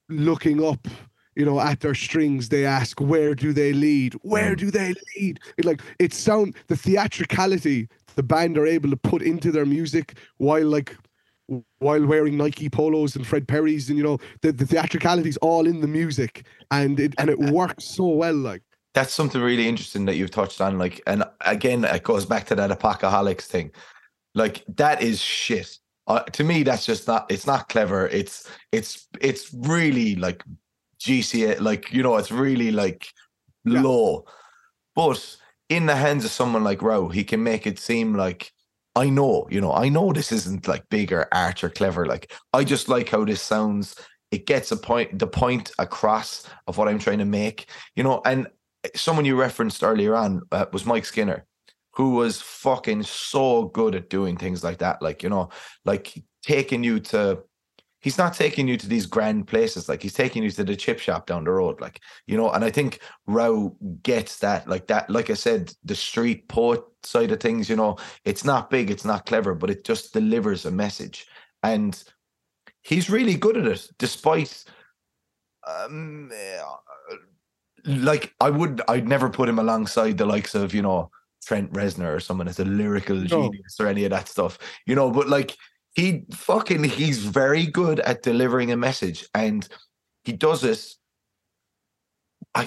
looking up, you know, at their strings, they ask, where do they lead? Where do they lead? It like, it sound, the theatricality the band are able to put into their music while wearing Nike polos and Fred Perry's, and, you know, the theatricality is all in the music, and it works so well. Like, that's something really interesting that you've touched on. Like, and again, it goes back to that Apocaholics thing. Like, that is shit. To me, that's just not, it's not clever. It's really like GCA, like, you know, it's really like low. But in the hands of someone like Rou, he can make it seem like, I know this isn't like big or art or clever. Like, I just like how this sounds. It gets the point across of what I'm trying to make, you know. And someone you referenced earlier on was Mike Skinner, who was fucking so good at doing things like that. Like, you know, like taking you to, he's not taking you to these grand places. Like, he's taking you to the chip shop down the road. Like, you know, and I think Rou gets that, like I said, the street poet side of things, you know, it's not big, it's not clever, but it just delivers a message. And he's really good at it, despite, like, I'd never put him alongside the likes of, you know, Trent Reznor or someone as a lyrical genius or any of that stuff, you know, but like, he's very good at delivering a message, and he does this.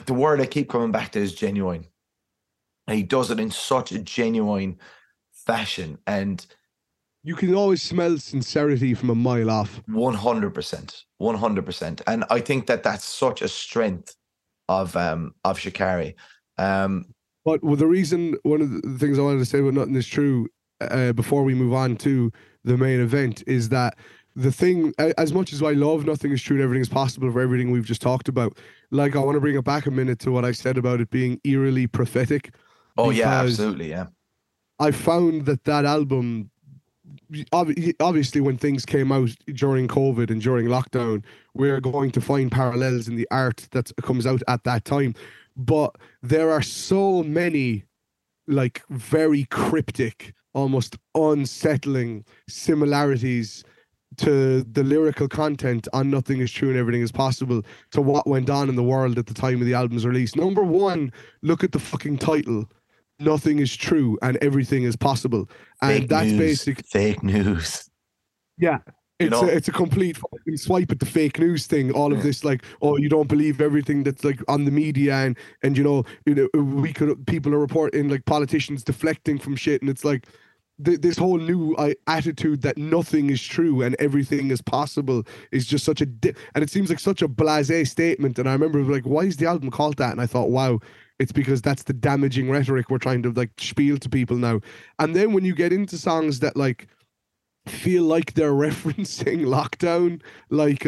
The word I keep coming back to is genuine. And he does it in such a genuine fashion, and you can always smell sincerity from a mile off. 100%. And I think that that's such a strength of Shikari. But the reason, one of the things I wanted to say about Nothing Is True, before we move on to the main event, is that the thing, as much as I love Nothing Is True and Everything Is Possible for everything we've just talked about, like, I want to bring it back a minute to what I said about it being eerily prophetic. Oh yeah, absolutely, yeah. I found that album, obviously when things came out during COVID and during lockdown, we're going to find parallels in the art that comes out at that time. But there are so many, like, very cryptic, almost unsettling similarities to the lyrical content on Nothing Is True and Everything Is Possible to what went on in the world at the time of the album's release. Number one, look at the fucking title. Nothing is true and everything is possible. And fake that's news. Basically fake news. Yeah. It's a complete fucking swipe at the fake news thing. All of this, like, oh, you don't believe everything that's like on the media, and you know, people are reporting, like, politicians deflecting from shit, and it's like this whole new attitude that nothing is true and everything is possible is just such a and it seems like such a blasé statement. And I remember, like, why is the album called that? And I thought, wow, it's because that's the damaging rhetoric we're trying to, like, spiel to people now. And then when you get into songs that, like, feel like they're referencing lockdown, like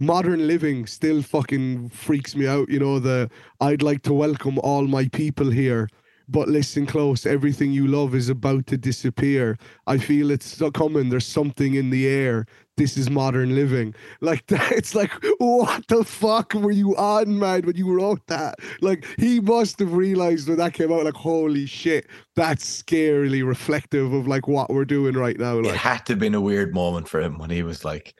Modern Living still fucking freaks me out, you know, the I'd like to welcome all my people here, but listen close, everything you love is about to disappear. I feel it's coming, there's something in the air. This is Modern Living. Like, it's like, what the fuck were you on, man, when you wrote that? Like, he must have realized when that came out, like, holy shit, that's scarily reflective of, like, what we're doing right now. Like, it had to have been a weird moment for him when he was like,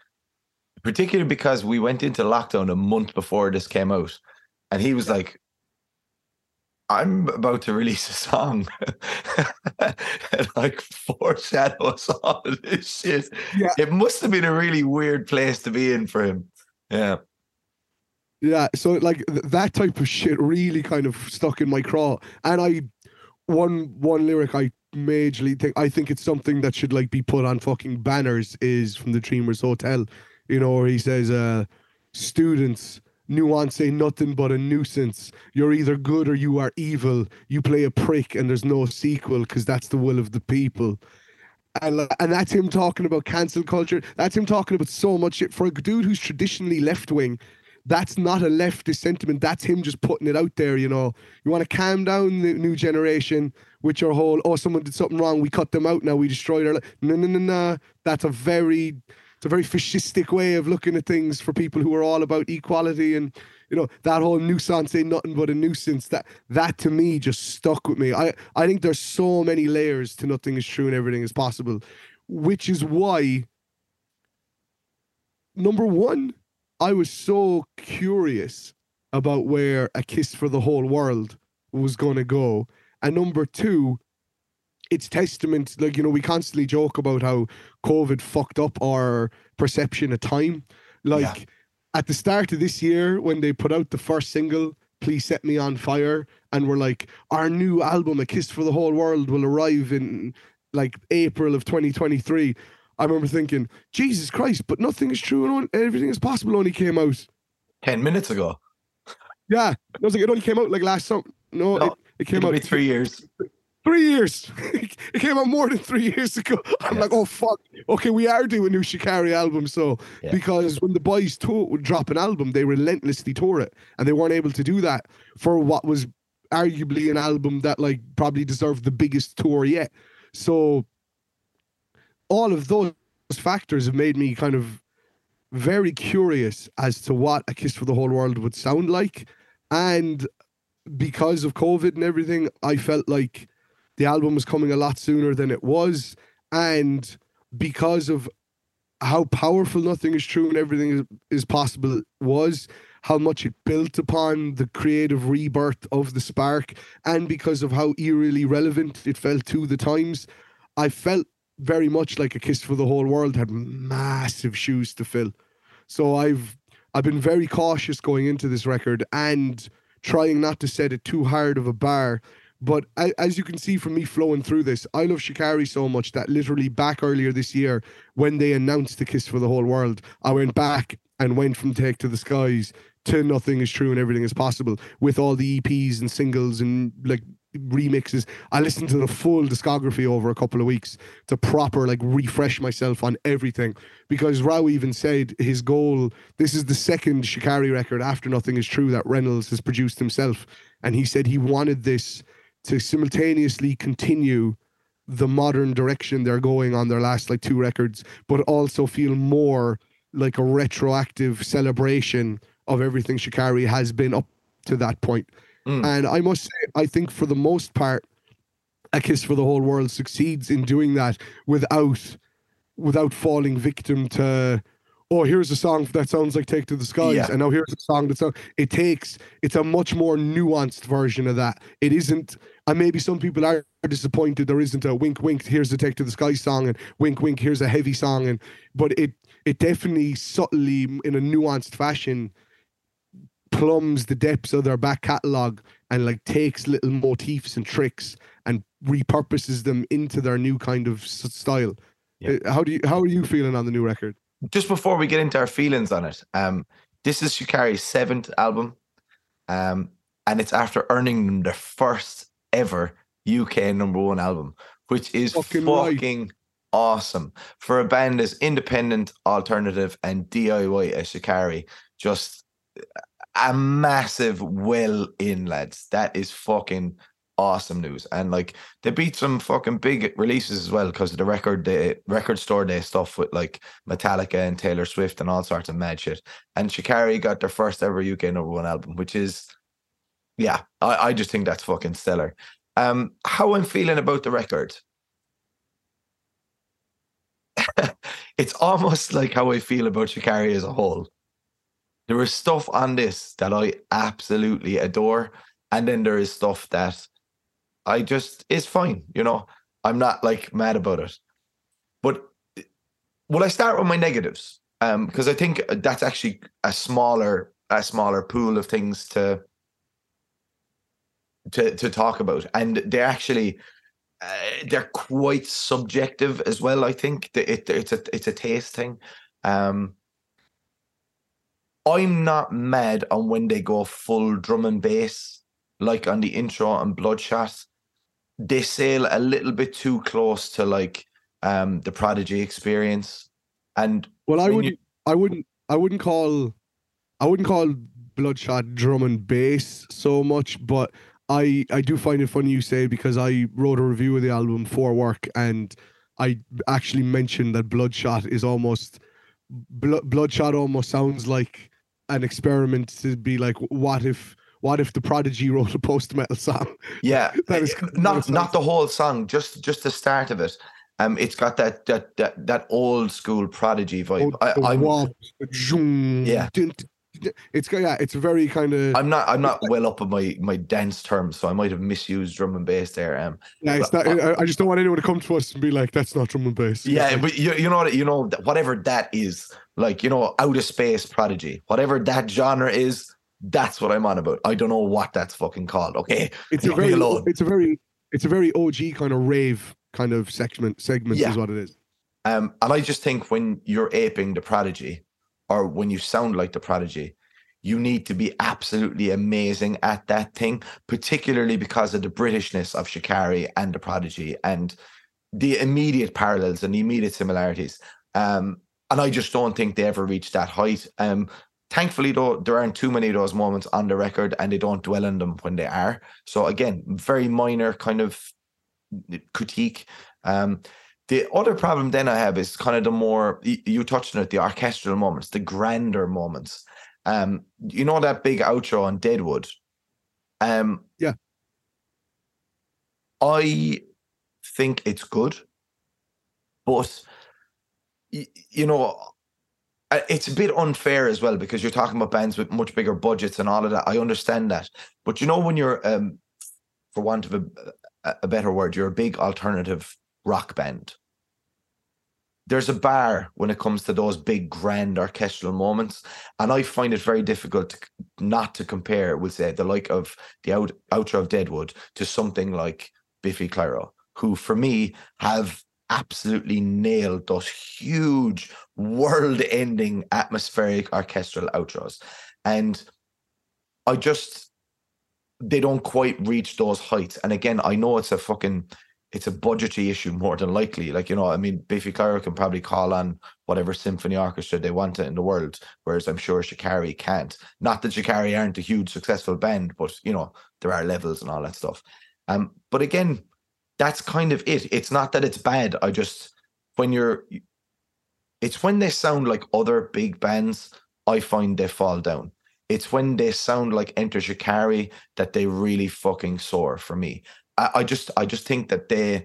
particularly because we went into lockdown a month before this came out, and he was like, I'm about to release a song and, like, foreshadows all of this shit. Yeah. It must have been a really weird place to be in for him. Yeah. Yeah. So, like, that type of shit really kind of stuck in my craw. And one lyric I majorly think, I think it's something that should, like, be put on fucking banners, is from the Dreamers Hotel, you know, where he says, students, nuance ain't nothing but a nuisance. You're either good or you are evil. You play a prick and there's no sequel because that's the will of the people. And that's him talking about cancel culture. That's him talking about so much shit. For a dude who's traditionally left-wing, that's not a leftist sentiment. That's him just putting it out there, you know. You want to calm down the new generation with your whole, oh, someone did something wrong, we cut them out now, we destroyed our life. No. That's It's a very fascistic way of looking at things for people who are all about equality, and, you know, that whole nuisance ain't nothing but a nuisance. That to me just stuck with me. I think there's so many layers to Nothing Is True and Everything Is Possible, which is why, number one, I was so curious about where A Kiss for the Whole World was going to go. And number two, it's testament, like, you know, we constantly joke about how COVID fucked up our perception of time. Like, at the start of this year, when they put out the first single, Please Set Me on Fire, and we're like, our new album, A Kiss for the Whole World, will arrive in like April of 2023, I remember thinking, Jesus Christ, but Nothing Is True and Everything Is Possible only came out 10 minutes ago. Yeah, I was like, it only came out like last summer. No, it came out 3 years. 3 years. It came out more than 3 years ago. I'm like, oh, fuck. Okay, we are doing a new Shikari album. So, because when the boys would drop an album, they relentlessly tore it. And they weren't able to do that for what was arguably an album that, like, probably deserved the biggest tour yet. So, all of those factors have made me kind of very curious as to what A Kiss for the Whole World would sound like. And because of COVID and everything, I felt like the album was coming a lot sooner than it was. And because of how powerful Nothing Is True and Everything Is Possible was, how much it built upon the creative rebirth of The Spark, and because of how eerily relevant it felt to the times, I felt very much like A Kiss for the Whole World had massive shoes to fill. So I've been very cautious going into this record and trying not to set it too hard of a bar. But as you can see from me flowing through this, I love Shikari so much that literally back earlier this year, when they announced A Kiss for the Whole World, I went back and went from Take to the Skies to Nothing Is True and Everything Is Possible with all the EPs and singles and like remixes. I listened to the full discography over a couple of weeks to proper like refresh myself on everything, because Rou even said his goal, this is the second Shikari record after Nothing Is True that Reynolds has produced himself. And he said he wanted this to simultaneously continue the modern direction they're going on their last like two records, but also feel more like a retroactive celebration of everything Shikari has been up to that point. And I must say, I think for the most part, A Kiss for the Whole World succeeds in doing that without falling victim to, oh, here's a song that sounds like Take to the Skies, and now here's a song that sounds... It's a much more nuanced version of that. It isn't... And maybe some people are disappointed there isn't a wink, wink, here's a Take to the Skies song, and wink, wink, here's a heavy song. But it definitely subtly, in a nuanced fashion, plumbs the depths of their back catalogue and like takes little motifs and tricks and repurposes them into their new kind of style. Yeah. How are you feeling on the new record? Just before we get into our feelings on it, this is Shikari's 7th album, and it's after earning them their first ever UK #1 album, which is fucking awesome. For a band as independent, alternative, and DIY as Shikari, just a massive well in, lads. That is fucking awesome news. And like they beat some fucking big releases as well, because of the record store day stuff with like Metallica and Taylor Swift and all sorts of mad shit. And Shikari got their first ever UK #1 album, which is, yeah, I just think that's fucking stellar. How I'm feeling about the record. It's almost like how I feel about Shikari as a whole. There is stuff on this that I absolutely adore, and then there is stuff that I just, it's fine, you know, I'm not like mad about it. But will I start with my negatives? Because I think that's actually a smaller pool of things to talk about. And they're actually, they're quite subjective as well. I think it's a taste thing. I'm not mad on when they go full drum and bass, like on the intro and Bloodshot. They sail a little bit too close to like the Prodigy experience. And well, I wouldn't call Bloodshot drum and bass so much, but I do find it funny you say, because I wrote a review of the album for work, and I actually mentioned that Bloodshot almost sounds like an experiment to be like, what if the Prodigy wrote a post-metal song? Yeah, that is not the whole song, just the start of it. It's got that old school Prodigy vibe. It's very kind of. I'm not well up on my dance terms, so I might have misused drum and bass there. I just don't want anyone to come to us and be like, "That's not drum and bass." Yeah, but you know, whatever that is, like, you know, out of space Prodigy, whatever that genre is, that's what I'm on about. I don't know what that's fucking called. Okay, it's a very OG kind of rave kind of segments is what it is. And I just think when you're aping the Prodigy, or when you sound like the Prodigy, you need to be absolutely amazing at that thing, particularly because of the Britishness of Shikari and the Prodigy and the immediate parallels and the immediate similarities. And I just don't think they ever reached that height. Thankfully, though, there aren't too many of those moments on the record, and they don't dwell on them when they are. So again, very minor kind of critique. The other problem then I have is kind of the more, you touched on it, the orchestral moments, the grander moments. You know that big outro on Deadwood? Yeah. I think it's good, but, you know, it's a bit unfair as well, because you're talking about bands with much bigger budgets and all of that. I understand that. But, you know, when you're, for want of a better word, you're a big alternative rock band, there's a bar when it comes to those big grand orchestral moments, and I find it very difficult not to compare, we'll say, the like of the outro of Deadwood to something like Biffy Clyro, who for me have absolutely nailed those huge world-ending atmospheric orchestral outros, and they don't quite reach those heights. And again, I know it's a budgetary issue more than likely. Like, you know, I mean, Biffy Clyro can probably call on whatever symphony orchestra they want in the world, whereas I'm sure Shikari can't. Not that Shikari aren't a huge successful band, but, you know, there are levels and all that stuff. But again, that's kind of it. It's not that it's bad. I just, it's when they sound like other big bands, I find they fall down. It's when they sound like Enter Shikari that they really fucking soar for me. I just think that they're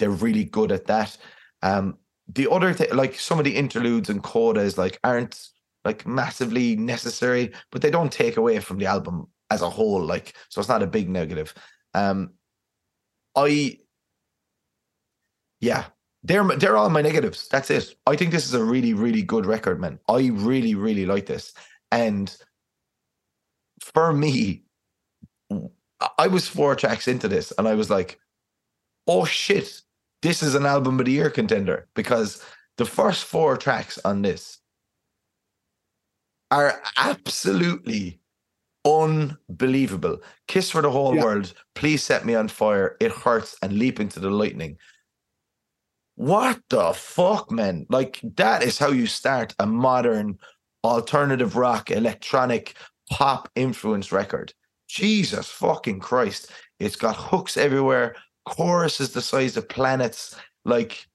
really good at that. The other thing, like some of the interludes and codas, like aren't like massively necessary, but they don't take away from the album as a whole. Like, so it's not a big negative. They're all my negatives. That's it. I think this is a really, really good record, man. I really, really like this, and for me, I was 4 tracks into this and I was like, oh shit, this is an album of the year contender, because the first 4 tracks on this are absolutely unbelievable. Kiss for the Whole World, Please Set Me on Fire, It Hurts, and Leap into the Lightning. What the fuck, man? Like, that is how you start a modern alternative rock, electronic, pop influence record. Jesus fucking Christ. It's got hooks everywhere. Choruses the size of planets. Like,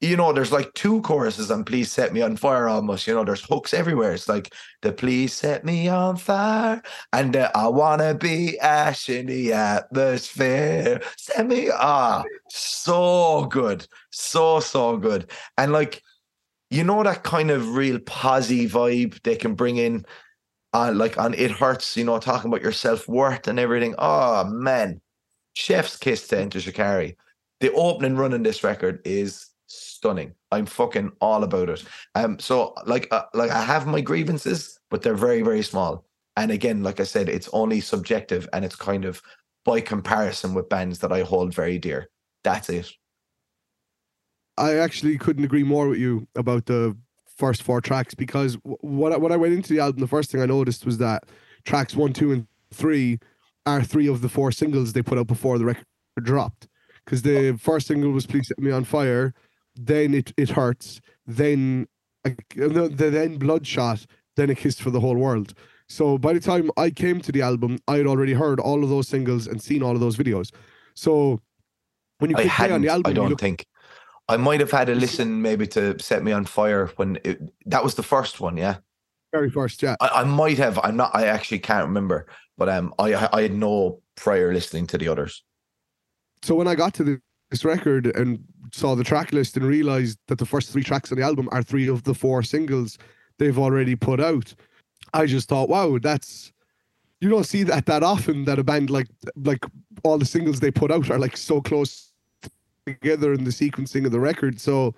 you know, there's like 2 choruses on Please Set Me on Fire almost. You know, there's hooks everywhere. It's like the Please Set Me on Fire and the I Wanna Be Ash in the Atmosphere. Set me off. So good. So, so good. And like, you know, that kind of real posy vibe they can bring in. Like on It Hurts, you know, talking about your self-worth and everything. Oh, man. Chef's kiss to Enter Shikari. The opening run in this record is stunning. I'm fucking all about it. So, like I have my grievances, but they're very, very small. And again, like I said, it's only subjective, and it's kind of by comparison with bands that I hold very dear. That's it. I actually couldn't agree more with you about the first 4 tracks, because when I went into the album, the first thing I noticed was that tracks 1, 2, and 3 are 3 of the 4 singles they put out before the record dropped. Because the first single was Please Set Me on Fire, then It Hurts, then Bloodshot, then A Kiss for the Whole World. So by the time I came to the album, I had already heard all of those singles and seen all of those videos. So when you click play on the album, I might have had a listen maybe to Set Me on Fire when that was the first one, yeah? Very first, yeah. I might have. I'm not, I actually can't remember. But I had no prior listening to the others. So when I got to this record and saw the track list and realized that the first 3 tracks on the album are 3 of the 4 singles they've already put out, I just thought, wow, that's, you don't see that often, that a band like all the singles they put out are like so close together in the sequencing of the record. So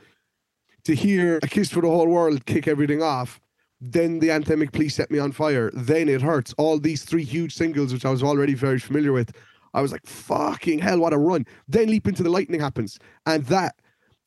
to hear A Kiss for the Whole World kick everything off, then the anthemic Please Set Me on Fire, then It Hurts, all these 3 huge singles which I was already very familiar with, I was like, fucking hell, what a run. Then Leap Into the Lightning happens. And that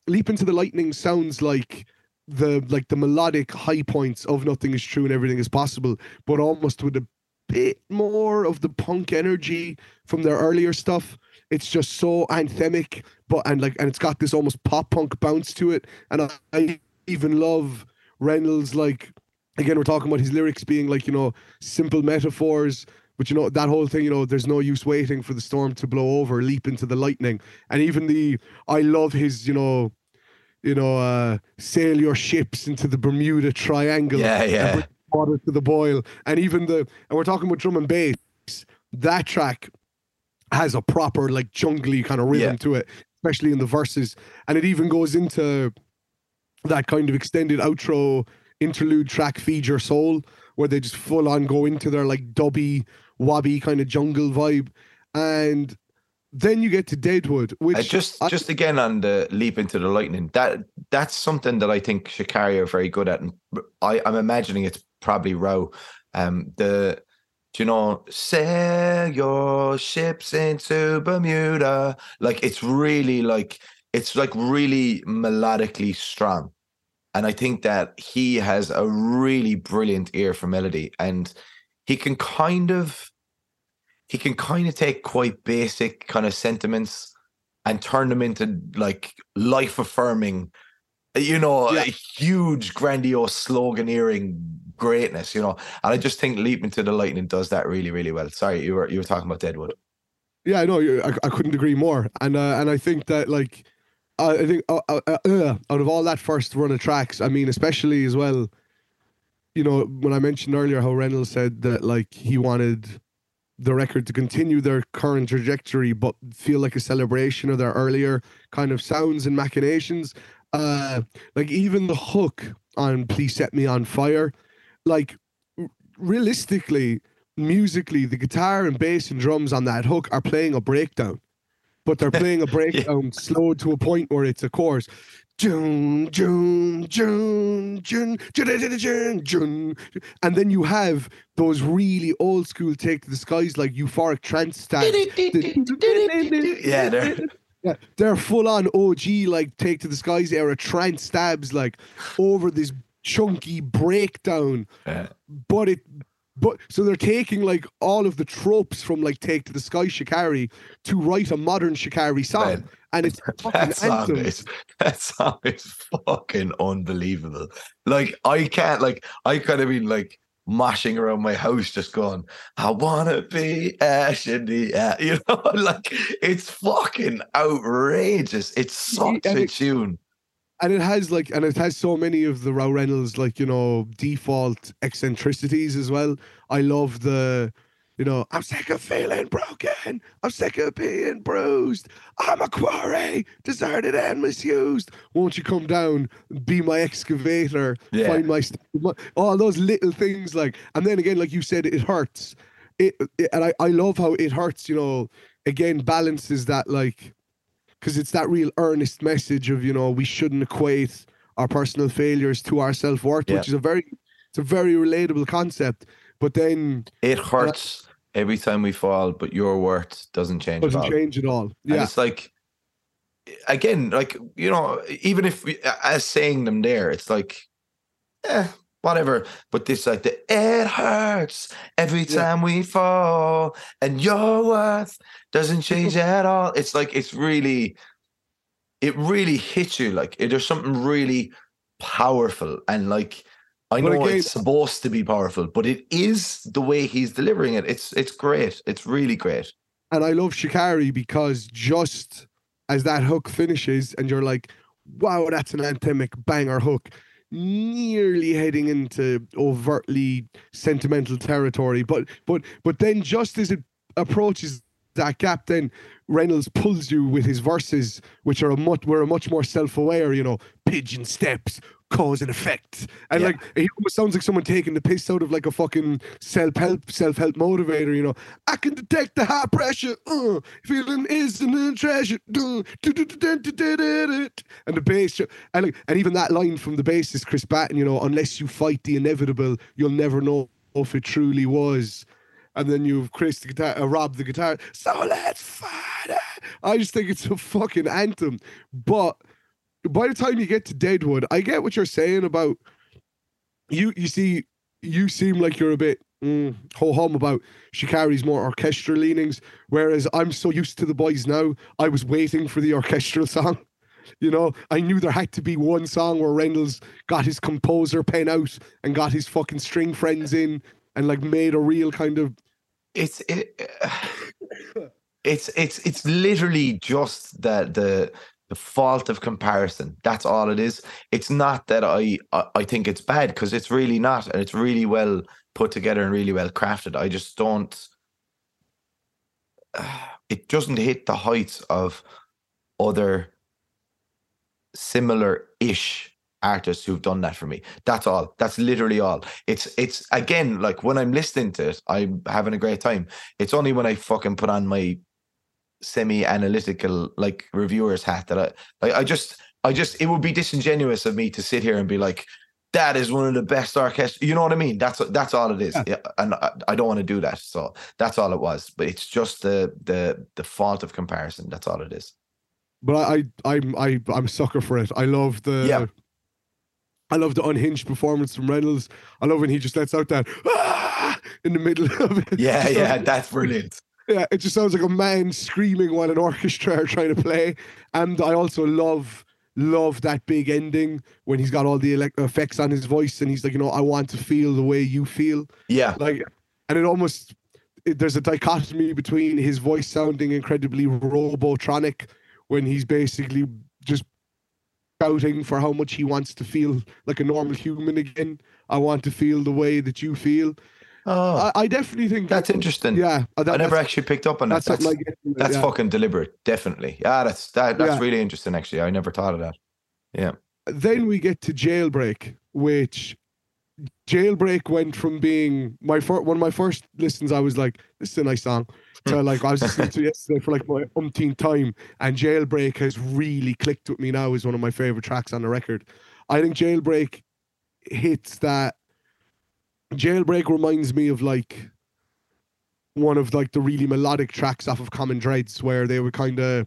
Leap Into the Lightning sounds like the melodic high points of Nothing Is True and Everything Is Possible, but almost with a bit more of the punk energy from their earlier stuff. It's just so anthemic, and it's got this almost pop punk bounce to it. And I even love Reynolds, like, again, we're talking about his lyrics being like, you know, simple metaphors, but you know, that whole thing, you know, there's no use waiting for the storm to blow over, leap into the lightning. And even I love his, sail your ships into the Bermuda Triangle. Yeah, yeah. And bring water to the boil. And even and we're talking about drum and bass. That track has a proper, like, jungly kind of rhythm to it, especially in the verses. And it even goes into that kind of extended outro interlude track, Feed Your Soul, where they just full on go into their, like, dubby, wobby kind of jungle vibe. And then you get to Deadwood, which just again on the Leap Into the Lightning. That's something that I think Shikari are very good at, and I'm imagining it's probably Rou. Sail your ships into Bermuda. Like, it's really melodically strong, and I think that he has a really brilliant ear for melody, and he can kind of take quite basic kind of sentiments and turn them into, like, life-affirming, huge, grandiose, sloganeering greatness, you know. And I just think Leap Into the Lightning does that really, really well. Sorry, you were talking about Deadwood. Yeah, I know. I couldn't agree more. And I think that, like, out of all that first run of tracks, I mean, especially as well, you know, when I mentioned earlier how Reynolds said that, like, he wanted the record to continue their current trajectory but feel like a celebration of their earlier kind of sounds and machinations, like even the hook on Please Set Me on Fire, like, realistically, musically, the guitar and bass and drums on that hook are playing a breakdown, but they're playing a breakdown slowed to a point where it's a chorus. And then you have those really old school Take to the Skies, like, euphoric trance styles. Yeah, they're full on OG, like, Take to the Skies era trance stabs, like, over this chunky breakdown. So they're taking, like, all of the tropes from, like, Take to the Sky Shikari to write a modern Shikari song. Man, and it's that song is fucking unbelievable. Like, I could have been, like, moshing around my house just going, I wanna be ash in the air, you know, like, it's fucking outrageous. It's such a tune. And it has so many of the Rou Reynolds, like, you know, default eccentricities as well. I love the, you know, I'm sick of feeling broken. I'm sick of being bruised. I'm a quarry, deserted and misused. Won't you come down, be my excavator, find my... All those little things, like... And then again, like you said, it hurts. And I love how it hurts, you know, again, balances that, like... Because it's that real earnest message of, you know, we shouldn't equate our personal failures to our self-worth, which is a very relatable concept. But then it hurts every time we fall, but your worth doesn't change at all. Yeah, and it's like, again, like, you know, even if we, as saying them there, it's like, whatever. But this, like, the it hurts every time we fall, and your worth doesn't change at all. It's like, it really hits you. Like, there's something really powerful, and, like, I know it's supposed to be powerful, but it is the way he's delivering it. It's great. It's really great. And I love Shikari because just as that hook finishes and you're like, wow, that's an anthemic banger hook, nearly heading into overtly sentimental territory, but then just as it approaches that gap, then Reynolds pulls you with his verses, which are much more self-aware, you know, pigeon steps, cause and effect, and like, it almost sounds like someone taking the piss out of, like, a fucking self-help motivator, you know. I can detect the high pressure, feeling isn't a treasure, and the bass, and like, and even that line from the bassist Chris Batten, you know, unless you fight the inevitable, you'll never know if it truly was. and then you've Chris the guitar, Rob the guitar. So let's fight it. I just think it's a fucking anthem. But by the time you get to Deadwood, I get what you're saying about you. You see, you seem like you're a bit ho-hum about Shikari's more orchestral leanings, whereas I'm so used to The Boys now. I was waiting for the orchestral song. You know, I knew there had to be one song where Reynolds got his composer pen out and got his fucking string friends in and like made a real kind of. It's literally just that the fault of comparison. That's all it is. It's not that I think it's bad, because it's really not, and it's really well put together and really well crafted. I just don't. It doesn't hit the heights of other similar-ish artists who've done that for me. That's all. That's literally all. It's again, like, when I'm listening to it, I'm having a great time. It's only when I fucking put on my semi-analytical, like, reviewer's hat that I just it would be disingenuous of me to sit here and be like, that is one of the best orchestra. You know what I mean? That's all it is. Yeah. And I don't want to do that. So that's all it was. But it's just the fault of comparison. That's all it is. But I'm a sucker for it. I love the I love the unhinged performance from Reynolds. I love when he just lets out that "Ah!" in the middle of it. Yeah, yeah, that's brilliant. Yeah, it just sounds like a man screaming while an orchestra are trying to play. And I also love that big ending when he's got all the effects on his voice and he's like, you know, I want to feel the way you feel. Yeah, like, and it almost there's a dichotomy between his voice sounding incredibly robotronic, when he's basically just shouting for how much he wants to feel like a normal human again. I want to feel the way that you feel. Oh, I definitely think that's interesting. Yeah, I never actually picked up on that. That's fucking deliberate, definitely. Yeah, that's really interesting. Actually, I never thought of that. Yeah. Then we get to Jailbreak, which Jailbreak went from being one of my first listens. I was like, this is a nice song. So like I was listening to yesterday for like my umpteenth time, and Jailbreak has really clicked with me now as one of my favorite tracks on the record. I think Jailbreak hits that. Jailbreak reminds me of like one of like the really melodic tracks off of Common Dreads, where they were kind of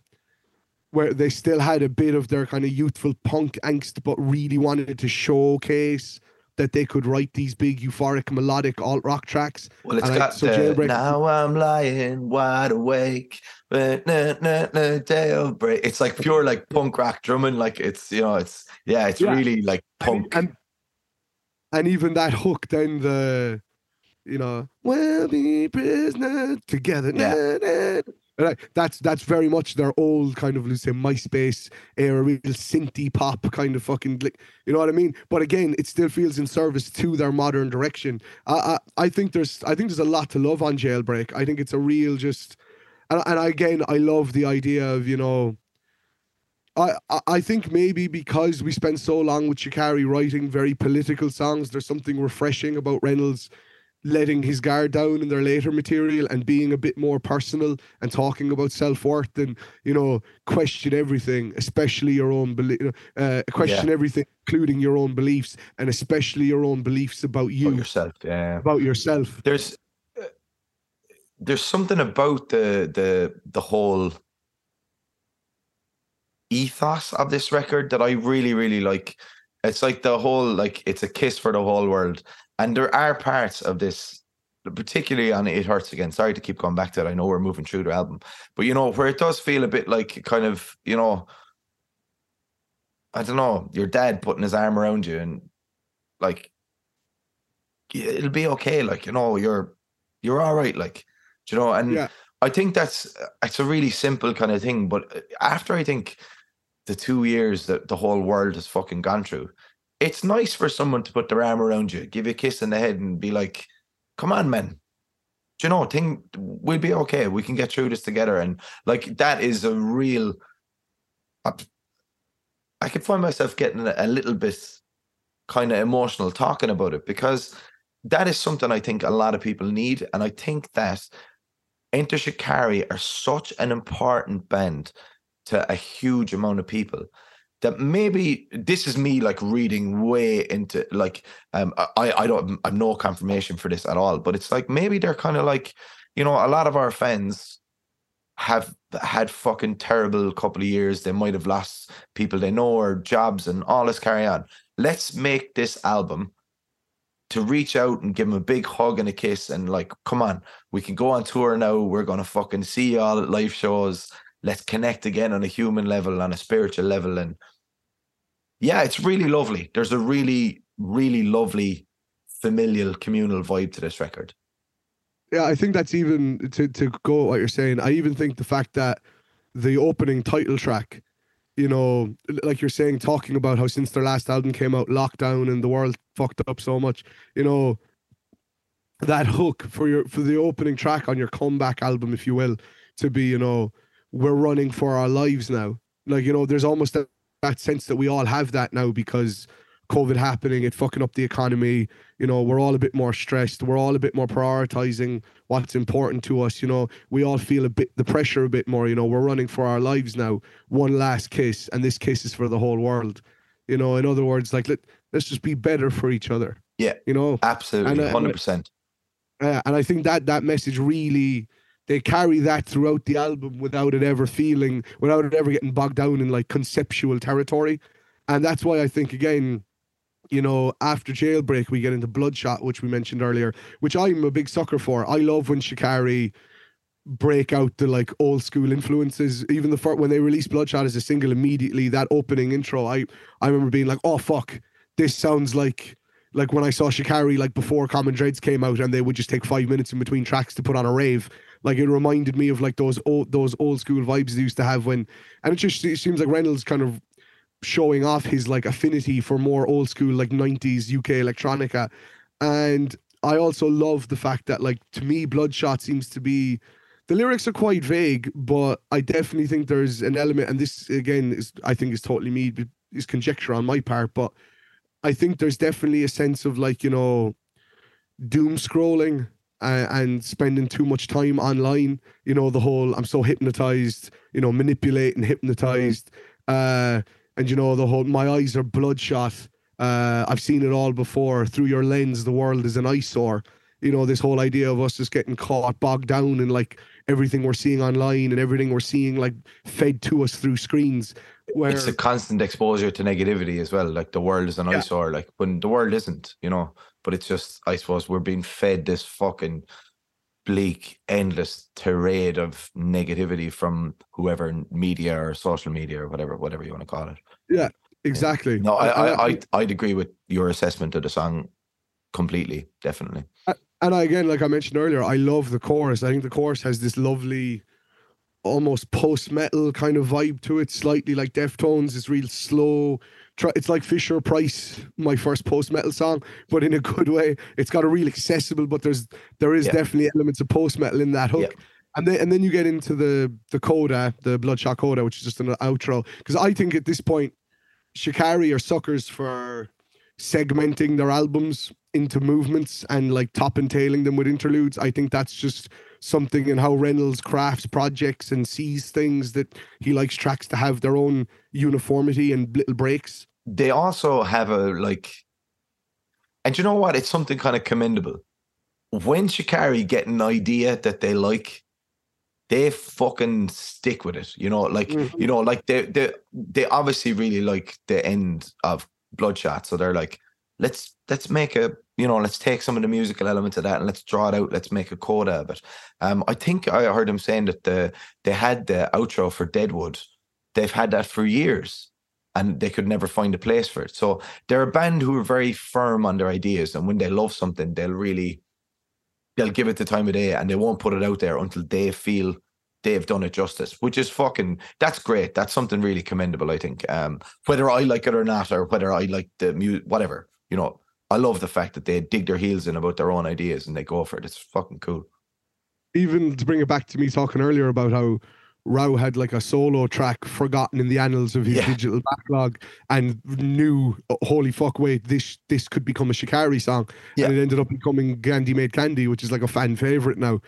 where they still had a bit of their kind of youthful punk angst, but really wanted to showcase that they could write these big, euphoric, melodic alt-rock tracks. Well, it's got Jailbreak. Now I'm lying wide awake. Jailbreak. It's like pure, like, punk rock drumming. Like, it's, you know, it's, yeah, it's really, like, punk. And even that hook, then the, you know, we'll be prisoners together. Yeah. That's very much their old kind of, let's say, MySpace era, real synthy pop kind of fucking, you know what I mean? But again, it still feels in service to their modern direction. I think there's a lot to love on Jailbreak. I think it's a real just, and again, I love the idea of, you know, I think maybe because we spent so long with Shikari writing very political songs, there's something refreshing about Reynolds letting his guard down in their later material and being a bit more personal and talking about self-worth and, you know, question everything, especially your own everything, including your own beliefs, and especially your own beliefs about you. About yourself, yeah. About yourself. There's something about the whole ethos of this record that I really, really like. It's like the whole, like, it's a kiss for the whole world. And there are parts of this, particularly on It Hurts Again. Sorry to keep going back to it. I know we're moving through the album. But, you know, where it does feel a bit like kind of, you know, I don't know, your dad putting his arm around you and, like, it'll be okay. Like, you know, you're all right. Like, you know, and yeah. I think it's a really simple kind of thing. But after, I think, the 2 years that the whole world has fucking gone through, it's nice for someone to put their arm around you, give you a kiss in the head and be like, come on, man. Do you know, we'll be okay. We can get through this together. And like, that is a real, I could find myself getting a little bit kind of emotional talking about it, because that is something I think a lot of people need. And I think that Enter Shikari are such an important band to a huge amount of people. that maybe this is me like reading way into like, I have no confirmation for this at all, but it's like, maybe they're kind of like, you know, a lot of our fans have had fucking terrible couple of years. They might have lost people they know or jobs and all this carry on. Let's make this album to reach out and give them a big hug and a kiss and like, come on, we can go on tour now. We're going to fucking see y'all at live shows. Let's connect again on a human level, on a spiritual level. And yeah, it's really lovely. There's a really, really lovely familial, communal vibe to this record. Yeah, I think that's even, to go what you're saying, I even think the fact that the opening title track, you know, like you're saying, talking about how since their last album came out, lockdown and the world fucked up so much, you know, that hook for the opening track on your comeback album, if you will, to be, you know, we're running for our lives now. Like, you know, there's almost that sense that we all have that now because COVID happening, it fucking up the economy. You know, we're all a bit more stressed. We're all a bit more prioritizing what's important to us. You know, we all feel a bit, the pressure a bit more, you know, we're running for our lives now. One last kiss. And this kiss is for the whole world. You know, in other words, like, let's just be better for each other. Yeah. You know, absolutely. And, 100%. And I think that message really, they carry that throughout the album without it ever getting bogged down in like conceptual territory. And that's why I think, again, you know, after Jailbreak, we get into Bloodshot, which we mentioned earlier, which I'm a big sucker for. I love when Shikari break out the like old school influences. Even the first, when they released Bloodshot as a single, immediately that opening intro, I remember being like, oh fuck, this sounds like when I saw Shikari like before Common Dreads came out, and they would just take 5 minutes in between tracks to put on a rave. Like it reminded me of like those old school vibes they used to have when, and it seems like Reynolds kind of showing off his like affinity for more old school like 90s UK electronica. And I also love the fact that, like, to me, Bloodshot seems to be, the lyrics are quite vague, but I definitely think there's an element, and this again is, I think, is totally me, is conjecture on my part, but I think there's definitely a sense of like, you know, doom scrolling and spending too much time online, you know, the whole I'm so hypnotized, you know, manipulate and hypnotized, and, you know, the whole my eyes are bloodshot, I've seen it all before, through your lens the world is an eyesore. You know, this whole idea of us just getting caught, bogged down in like everything we're seeing online and everything we're seeing like fed to us through screens. Where it's a constant exposure to negativity as well, like the world is an eyesore, like when the world isn't, you know. But it's just, I suppose, we're being fed this fucking bleak, endless tirade of negativity from whoever, media or social media or whatever you want to call it. Yeah, exactly. Yeah. No, I'd agree with your assessment of the song completely, definitely. And I, again, like I mentioned earlier, I love the chorus. I think the chorus has this lovely, almost post-metal kind of vibe to it, slightly like Deftones. It's real slow. It's like Fisher Price, my first post-metal song, but in a good way. It's got a real accessible, but there is definitely elements of post-metal in that hook. Yeah. And then you get into the coda, the Bloodshot coda, which is just an outro. Because I think at this point, Shikari are suckers for segmenting their albums into movements and like top and tailing them with interludes. I think that's just something in how Reynolds crafts projects and sees things, that he likes tracks to have their own uniformity and little breaks. They also have a like, and you know what? It's something kind of commendable. When Shikari get an idea that they like, they fucking stick with it. You know, like, mm-hmm. you know, like they obviously really like the end of Bloodshot. So they're like, let's make a, you know, let's take some of the musical elements of that and let's draw it out. Let's make a coda of it. I think I heard him saying that they had the outro for Deadwood. They've had that for years and they could never find a place for it. So they're a band who are very firm on their ideas. And when they love something, they'll give it the time of day and they won't put it out there until they feel they've done it justice, which is fucking, that's great. That's something really commendable, I think. Whether I like it or not, or whether I like the music, whatever, you know, I love the fact that they dig their heels in about their own ideas and they go for it. It's fucking cool. Even to bring it back to me talking earlier about how Rou had like a solo track forgotten in the annals of his digital backlog and knew, holy fuck, wait, this could become a Shikari song. Yeah. And it ended up becoming Gandhi Made Candy, which is like a fan favorite now.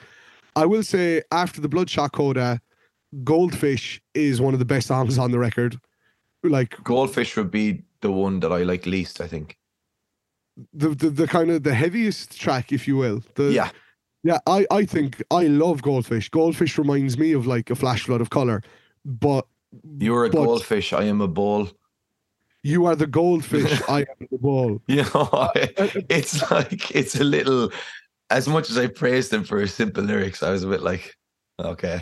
I will say, after the Bloodshot coda, Goldfish is one of the best songs on the record. like Goldfish would be the one that I like least, I think. The kind of the heaviest track, if you will. Yeah, I think I love Goldfish. Goldfish reminds me of like A Flash Flood of Colour. But you're a goldfish, I am a ball. You are the goldfish, I am the ball. You know, it's like, it's a little, as much as I praised them for his simple lyrics, I was a bit like, okay.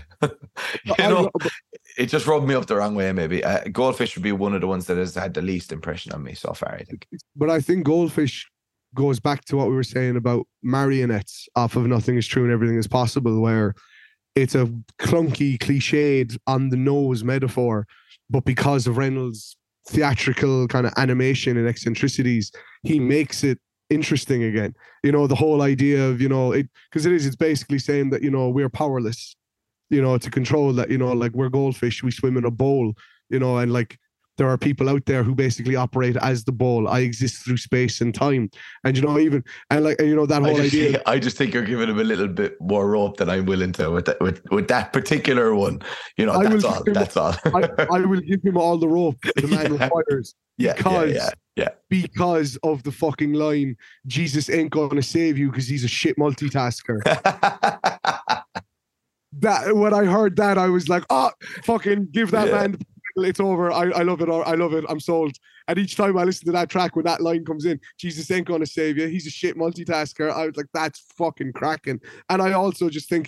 It just rubbed me up the wrong way, maybe. Goldfish would be one of the ones that has had the least impression on me so far, I think. But I think Goldfish goes back to what we were saying about Marionettes off of Nothing Is True and Everything Is Possible, where it's a clunky, cliched, on-the-nose metaphor, but because of Reynolds' theatrical kind of animation and eccentricities, he makes it interesting again. You know, the whole idea of, you know, it's basically saying that, you know, we're powerless, you know, to control that, you know, like we're goldfish, we swim in a bowl, you know, and like there are people out there who basically operate as the bowl. I exist through space and time. And, you know, even, and like, you know, that whole idea. I just think you're giving him a little bit more rope than I'm willing to with that particular one. You know, that's all. I will give him all the rope the man requires. Yeah, because of the fucking line, Jesus ain't going to save you because he's a shit multitasker. That, when I heard that, I was like, oh, fucking give that man... It's over. I love it. I love it. I'm sold. And each time I listen to that track, when that line comes in, Jesus ain't gonna save you, he's a shit multitasker, I was like, that's fucking cracking. And I also just think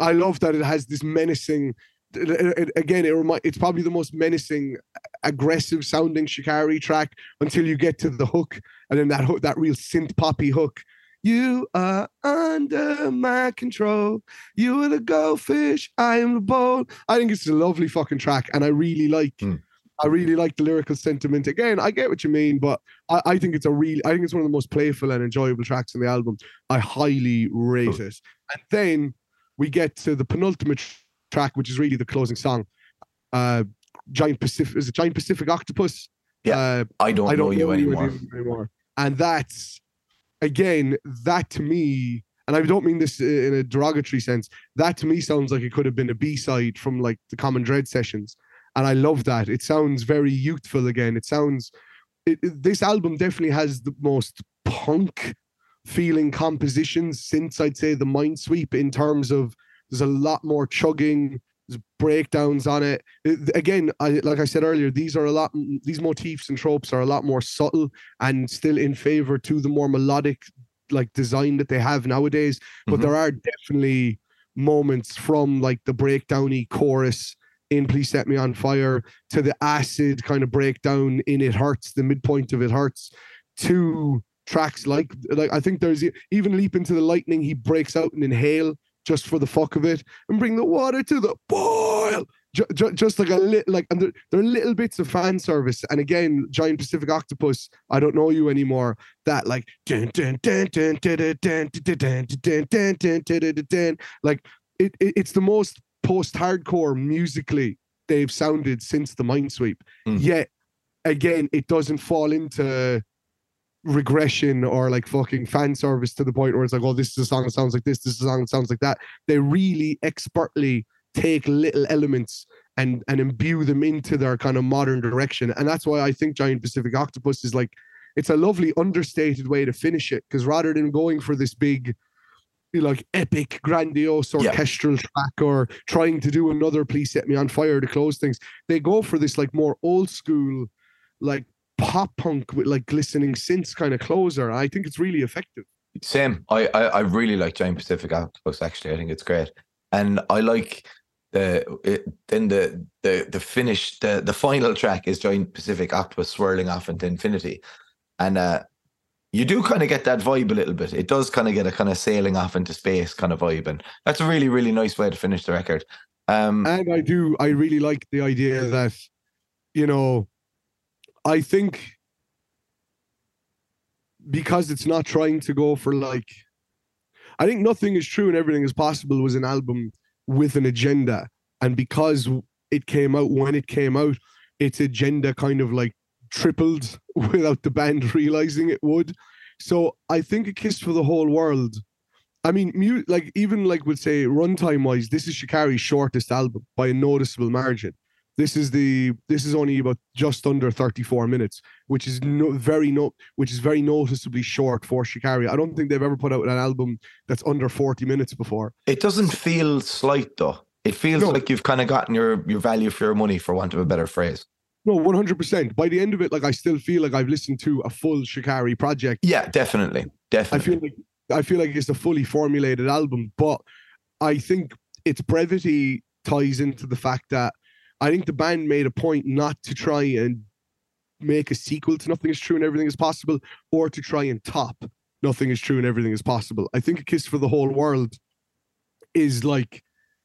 I love that it has this menacing. It's probably the most menacing, aggressive sounding Shikari track until you get to the hook, and then that hook, that real synth poppy hook. You are under my control. You are the goldfish, I am the bowl. I think it's a lovely fucking track, and I really like the lyrical sentiment. Again, I get what you mean, but I think it's I think it's one of the most playful and enjoyable tracks on the album. I highly rate it. And then we get to the penultimate track, which is really the closing song. Giant Pacific Octopus. Yeah, I don't know you anymore. And that's. Again, that to me, and I don't mean this in a derogatory sense, that to me sounds like it could have been a B-side from like the Common Dread sessions. And I love that. It sounds very youthful again. This album definitely has the most punk feeling compositions since, I'd say, the Mindsweep, in terms of there's a lot more chugging, there's breakdowns on it. Again, like I said earlier, these motifs and tropes are a lot more subtle and still in favor to the more melodic like design that they have nowadays. But there are definitely moments from like the breakdowny chorus in Please Set Me on Fire to the acid kind of breakdown in It Hurts, the midpoint of It Hurts, to tracks like I think there's even Leap into the Lightning, he breaks out and Inhale, just for the fuck of it, and Bring the Water to the Boil. Just like a little, like, and there are little bits of fan service. And again, Giant Pacific Octopus, I Don't Know You Anymore, that like, like it's the most post-hardcore musically they've sounded since the Mindsweep. Yet, again, it doesn't fall into regression or like fucking fan service to the point where it's like, oh, this is a song that sounds like this, this is a song that sounds like that. They really expertly take little elements and imbue them into their kind of modern direction. And that's why I think Giant Pacific Octopus is like, it's a lovely understated way to finish it, because rather than going for this big, like, epic, grandiose orchestral track or trying to do another Please Set Me on Fire to close things, they go for this like more old school, like pop punk with like glistening synths kind of closer. I think it's really effective. Same. I really like Giant Pacific Octopus, actually. I think it's great. And I like the finish, the final track is Giant Pacific Octopus swirling off into infinity. And you do kind of get that vibe a little bit. It does kind of get a kind of sailing off into space kind of vibe. And that's a really, really nice way to finish the record. And I really like the idea that, you know, I think because it's not trying to go for like, I think Nothing Is True and Everything Is Possible was an album with an agenda, and because it came out when it came out, its agenda kind of like tripled without the band realizing it would. So I think A Kiss for the Whole World, I mean, like, even like, would say runtime wise, this is Shikari's shortest album by a noticeable margin. This is only about just under 34 minutes, which is very noticeably short for Shikari. I don't think they've ever put out an album that's under 40 minutes before. It doesn't feel slight though. It feels like you've kind of gotten your value for your money, for want of a better phrase. No, 100%. By the end of it, like, I still feel like I've listened to a full Shikari project. Yeah, definitely. I feel like it's a fully formulated album, but I think its brevity ties into the fact that I think the band made a point not to try and make a sequel to Nothing Is True and Everything Is Possible, or to try and top Nothing Is True and Everything Is Possible. I think A Kiss for the Whole World is like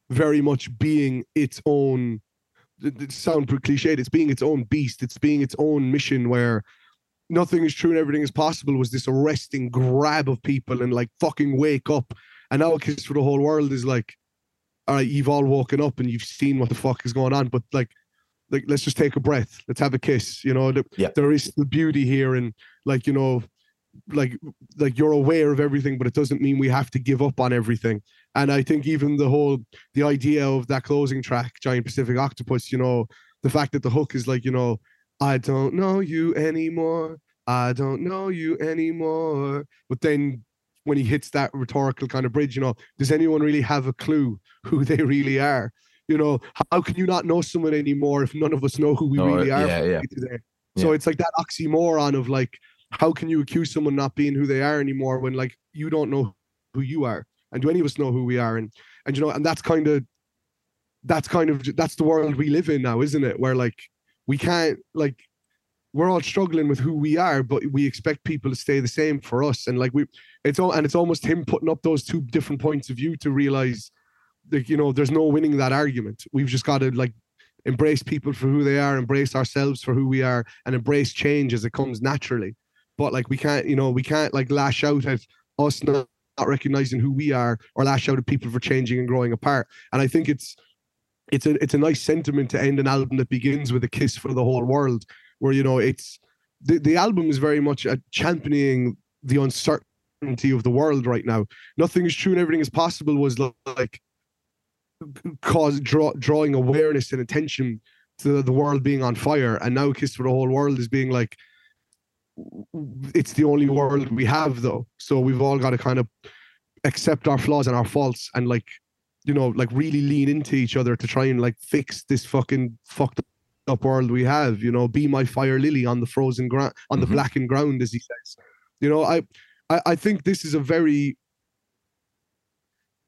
very much being its own, it sounds cliched, it's being its own beast, it's being its own mission, where Nothing Is True and Everything Is Possible was this arresting grab of people and like, fucking wake up. And now A Kiss for the Whole World is like, all right, you've all woken up and you've seen what the fuck is going on, but like let's just take a breath. Let's have a kiss. You know, There is the beauty here, and like, you know, like you're aware of everything, but it doesn't mean we have to give up on everything. And I think even the idea of that closing track, Giant Pacific Octopus, you know, the fact that the hook is like, you know, I don't know you anymore. I don't know you anymore. But then when he hits that rhetorical kind of bridge, you know, does anyone really have a clue who they really are? You know, how can you not know someone anymore if none of us know who we really are today? Yeah. So it's like that oxymoron of like, how can you accuse someone not being who they are anymore when like you don't know who you are? And do any of us know who we are? And you know, and that's the world we live in now, isn't it? Where like we can't, like, we're all struggling with who we are, but we expect people to stay the same for us. And like it's almost him putting up those two different points of view to realize that, you know, there's no winning that argument. We've just got to like embrace people for who they are, embrace ourselves for who we are, and embrace change as it comes naturally. But like, we can't like lash out at us not recognizing who we are, or lash out at people for changing and growing apart. And I think it's a nice sentiment to end an album that begins with A Kiss for the Whole World, where, you know, it's the album is very much championing the uncertainty of the world right now. Nothing Is True and Everything Is Possible was like drawing awareness and attention to the world being on fire, and now A Kiss for the Whole World is being like, it's the only world we have though, so we've all got to kind of accept our flaws and our faults, and like, you know, like really lean into each other to try and like fix this fucking fucked up world we have. You know, be my fire lily on the frozen ground, on the blackened ground, as he says. You know, I think this is a very,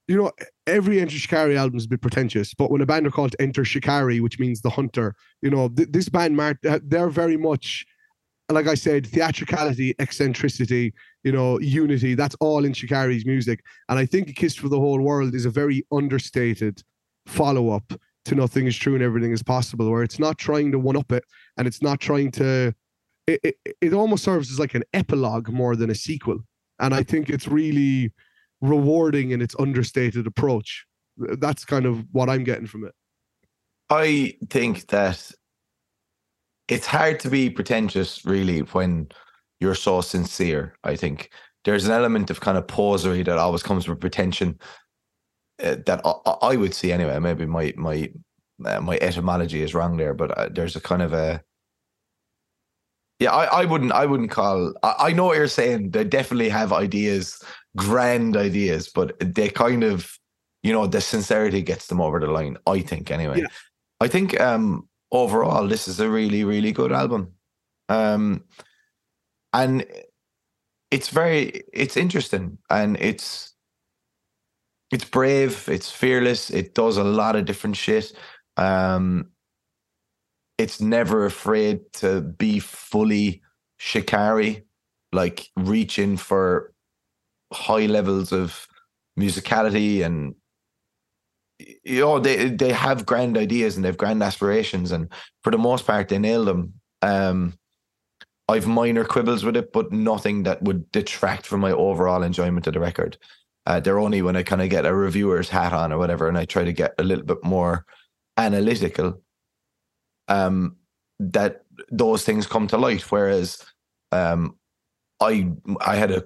you know, every Enter Shikari album is a bit pretentious, but when a band are called Enter Shikari, which means the hunter, you know, this band, they're very much, like I said, theatricality, eccentricity, you know, unity, that's all in Shikari's music. And I think A Kiss for the Whole World is a very understated follow-up to Nothing Is True and Everything Is Possible, where it's not trying to one-up it, and it's not trying to... It almost serves as like an epilogue more than a sequel. And I think it's really rewarding in its understated approach. That's kind of what I'm getting from it. I think that it's hard to be pretentious, really, when you're so sincere, I think. There's an element of kind of posery that always comes with pretension, that I would see anyway. Maybe my etymology is wrong there, but there's a kind of a... Yeah, I wouldn't call... I know what you're saying. They definitely have ideas, grand ideas, but they kind of, you know, the sincerity gets them over the line, I think, anyway. Yeah. I think overall, this is a really, really good album. And it's interesting, and it's brave, it's fearless, it does a lot of different shit. It's never afraid to be fully Shikari, like reaching for high levels of musicality, and, you know, they have grand ideas and they have grand aspirations, and for the most part, they nail them. I've minor quibbles with it, but nothing that would detract from my overall enjoyment of the record. They're only when I kind of get a reviewer's hat on or whatever, and I try to get a little bit more analytical, that those things come to light. Whereas I had a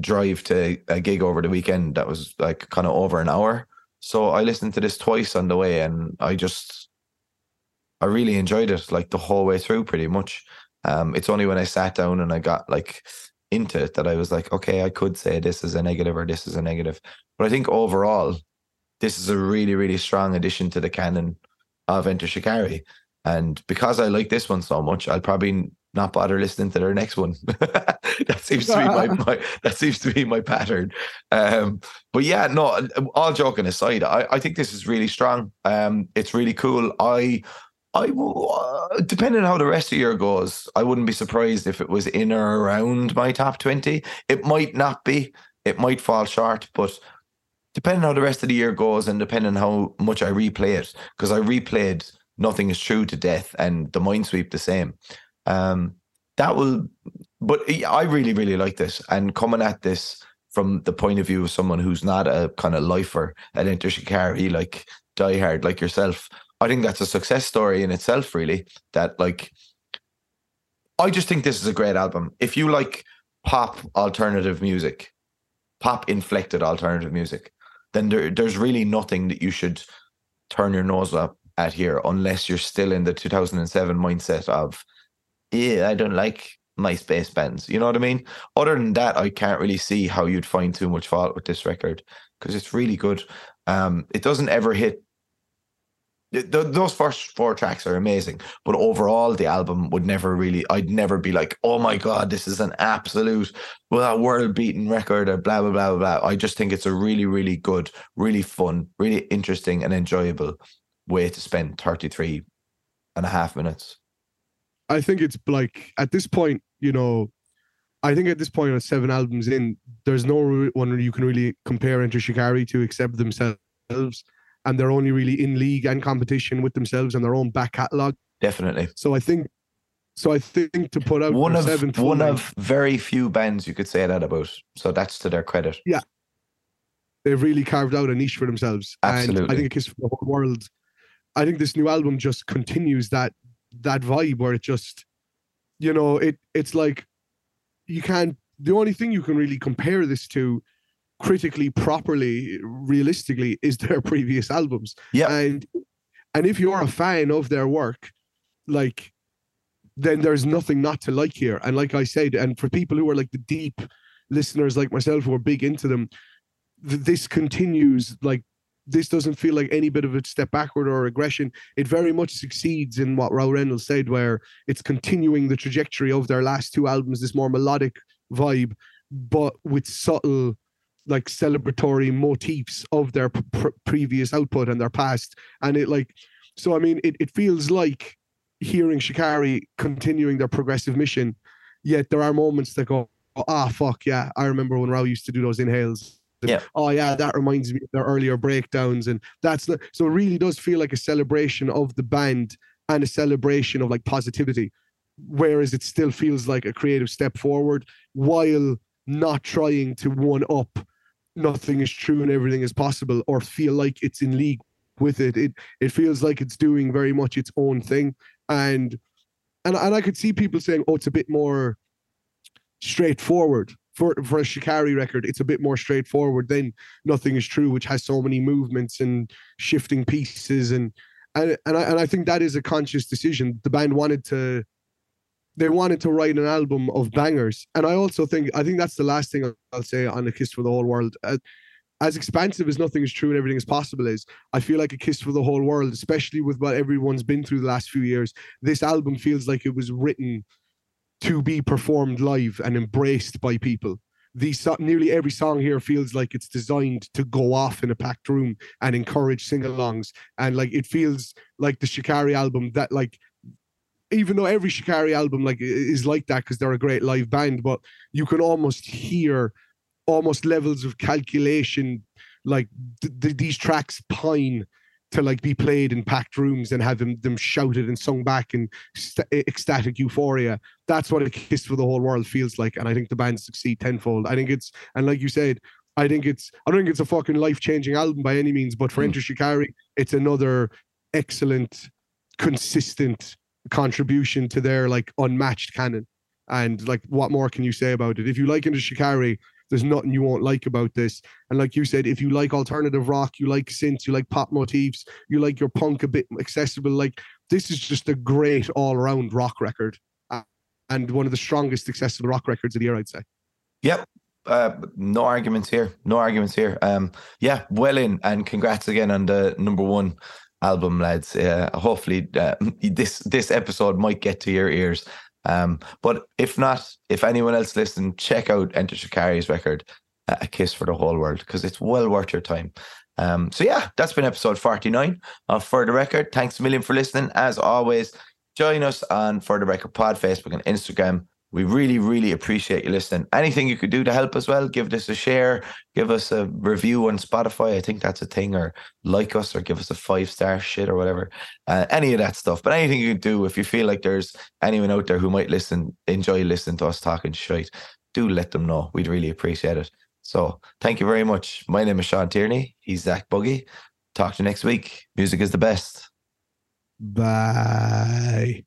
drive to a gig over the weekend that was like kind of over an hour. So I listened to this twice on the way, and I just, I really enjoyed it like the whole way through pretty much. It's only when I sat down and I got like into it that I was like, okay, I could say this is a negative or this is a negative. But I think overall, this is a really, really strong addition to the canon of Enter Shikari. And because I like this one so much, I'll probably not bother listening to their next one. that seems to be my pattern. But yeah, no, all joking aside, I think this is really strong. It's really cool. I depending on how the rest of the year goes, I wouldn't be surprised if it was in or around my top 20. It might not be. It might fall short, but depending on how the rest of the year goes and depending on how much I replay it, because I replayed Nothing Is True to death and The Mindsweep the same. But I really, really like this. And coming at this from the point of view of someone who's not a kind of lifer at Enter Shikari, like diehard, like yourself, I think that's a success story in itself, really. That, like, I just think this is a great album. If you like pop alternative music, pop inflected alternative music, then there's really nothing that you should turn your nose up at here, unless you're still in the 2007 mindset of, yeah, I don't like MySpace bands. You know what I mean? Other than that, I can't really see how you'd find too much fault with this record, because it's really good. It doesn't ever hit. Those first four tracks are amazing, but overall the album would never really, I'd never be like, oh my God, this is an absolute world-beating record or blah, blah, blah, blah, blah. I just think it's a really, really good, really fun, really interesting and enjoyable way to spend 33 and a half minutes. I think it's like, at this point, you know, I think at this point, with 7 albums in, there's no one you can really compare Enter Shikari to except themselves, and they're only really in league and competition with themselves and their own back catalogue. Definitely. So I think to put out one of very few bands you could say that about. So that's to their credit. Yeah, they've really carved out a niche for themselves. Absolutely. And I think A Kiss for the Whole World, I think this new album just continues that vibe where it just, you know, it's like you can't, the only thing you can really compare this to critically, properly, realistically is their previous albums. Yeah. And if you're a fan of their work, like, then there's nothing not to like here. And like I said, and for people who are like the deep listeners like myself who are big into them, this continues, like, this doesn't feel like any bit of a step backward or regression. It very much succeeds in what Rou Reynolds said, where it's continuing the trajectory of their last 2 albums, this more melodic vibe, but with subtle, like, celebratory motifs of their previous output and their past. And it, like, so, I mean, it feels like hearing Shikari continuing their progressive mission, yet there are moments that go, fuck, yeah, I remember when Rou used to do those inhales. And, yeah. Oh yeah, that reminds me of their earlier breakdowns, and so it really does feel like a celebration of the band and a celebration of like positivity, whereas it still feels like a creative step forward while not trying to one up Nothing Is True and Everything Is Possible or feel like it's in league with it. It feels like it's doing very much its own thing, and I could see people saying, oh, it's a bit more straightforward. For a Shikari record, it's a bit more straightforward than Nothing Is True, which has so many movements and shifting pieces, and I think that is a conscious decision. The band wanted to write an album of bangers, and I think that's the last thing I'll say on A Kiss for the Whole World. As expansive as Nothing Is True and Everything Is Possible is, I feel like A Kiss for the Whole World, especially with what everyone's been through the last few years, this album feels like it was written to be performed live and embraced by people. Nearly every song here feels like it's designed to go off in a packed room and encourage sing-alongs. And like, it feels like the Shikari album that, like, even though every Shikari album like is like that because they're a great live band, but you can almost hear almost levels of calculation, like these tracks pine to like be played in packed rooms and have them shouted and sung back in ecstatic euphoria. That's what A Kiss for the Whole World feels like, and I think the band succeed tenfold. I think it's, and like you said, I don't think it's a fucking life-changing album by any means, but for Enter Shikari, it's another excellent, consistent contribution to their like unmatched canon. And like, what more can you say about it? If you like Enter Shikari, there's nothing you won't like about this. And like you said, if you like alternative rock, you like synths, you like pop motifs, you like your punk a bit accessible, like this is just a great all-around rock record, and one of the strongest accessible rock records of the year, I'd say. Yep. No arguments here. No arguments here. Yeah, well in, and congrats again on the #1 album, lads. Hopefully this episode might get to your ears. But if not, if anyone else listen, check out Enter Shikari's record, A Kiss for the Whole World, because it's well worth your time. So yeah, that's been episode 49 of For the Record. Thanks a million for listening. As always, join us on For the Record Pod, Facebook and Instagram. We really, really appreciate you listening. Anything you could do to help as well, give this a share, give us a review on Spotify. I think that's a thing, or like us, or give us a 5-star shit or whatever. Any of that stuff. But anything you could do, if you feel like there's anyone out there who might listen, enjoy listening to us talking shite, do let them know. We'd really appreciate it. So thank you very much. My name is Sean Tierney. He's Zach Buggy. Talk to you next week. Music is the best. Bye.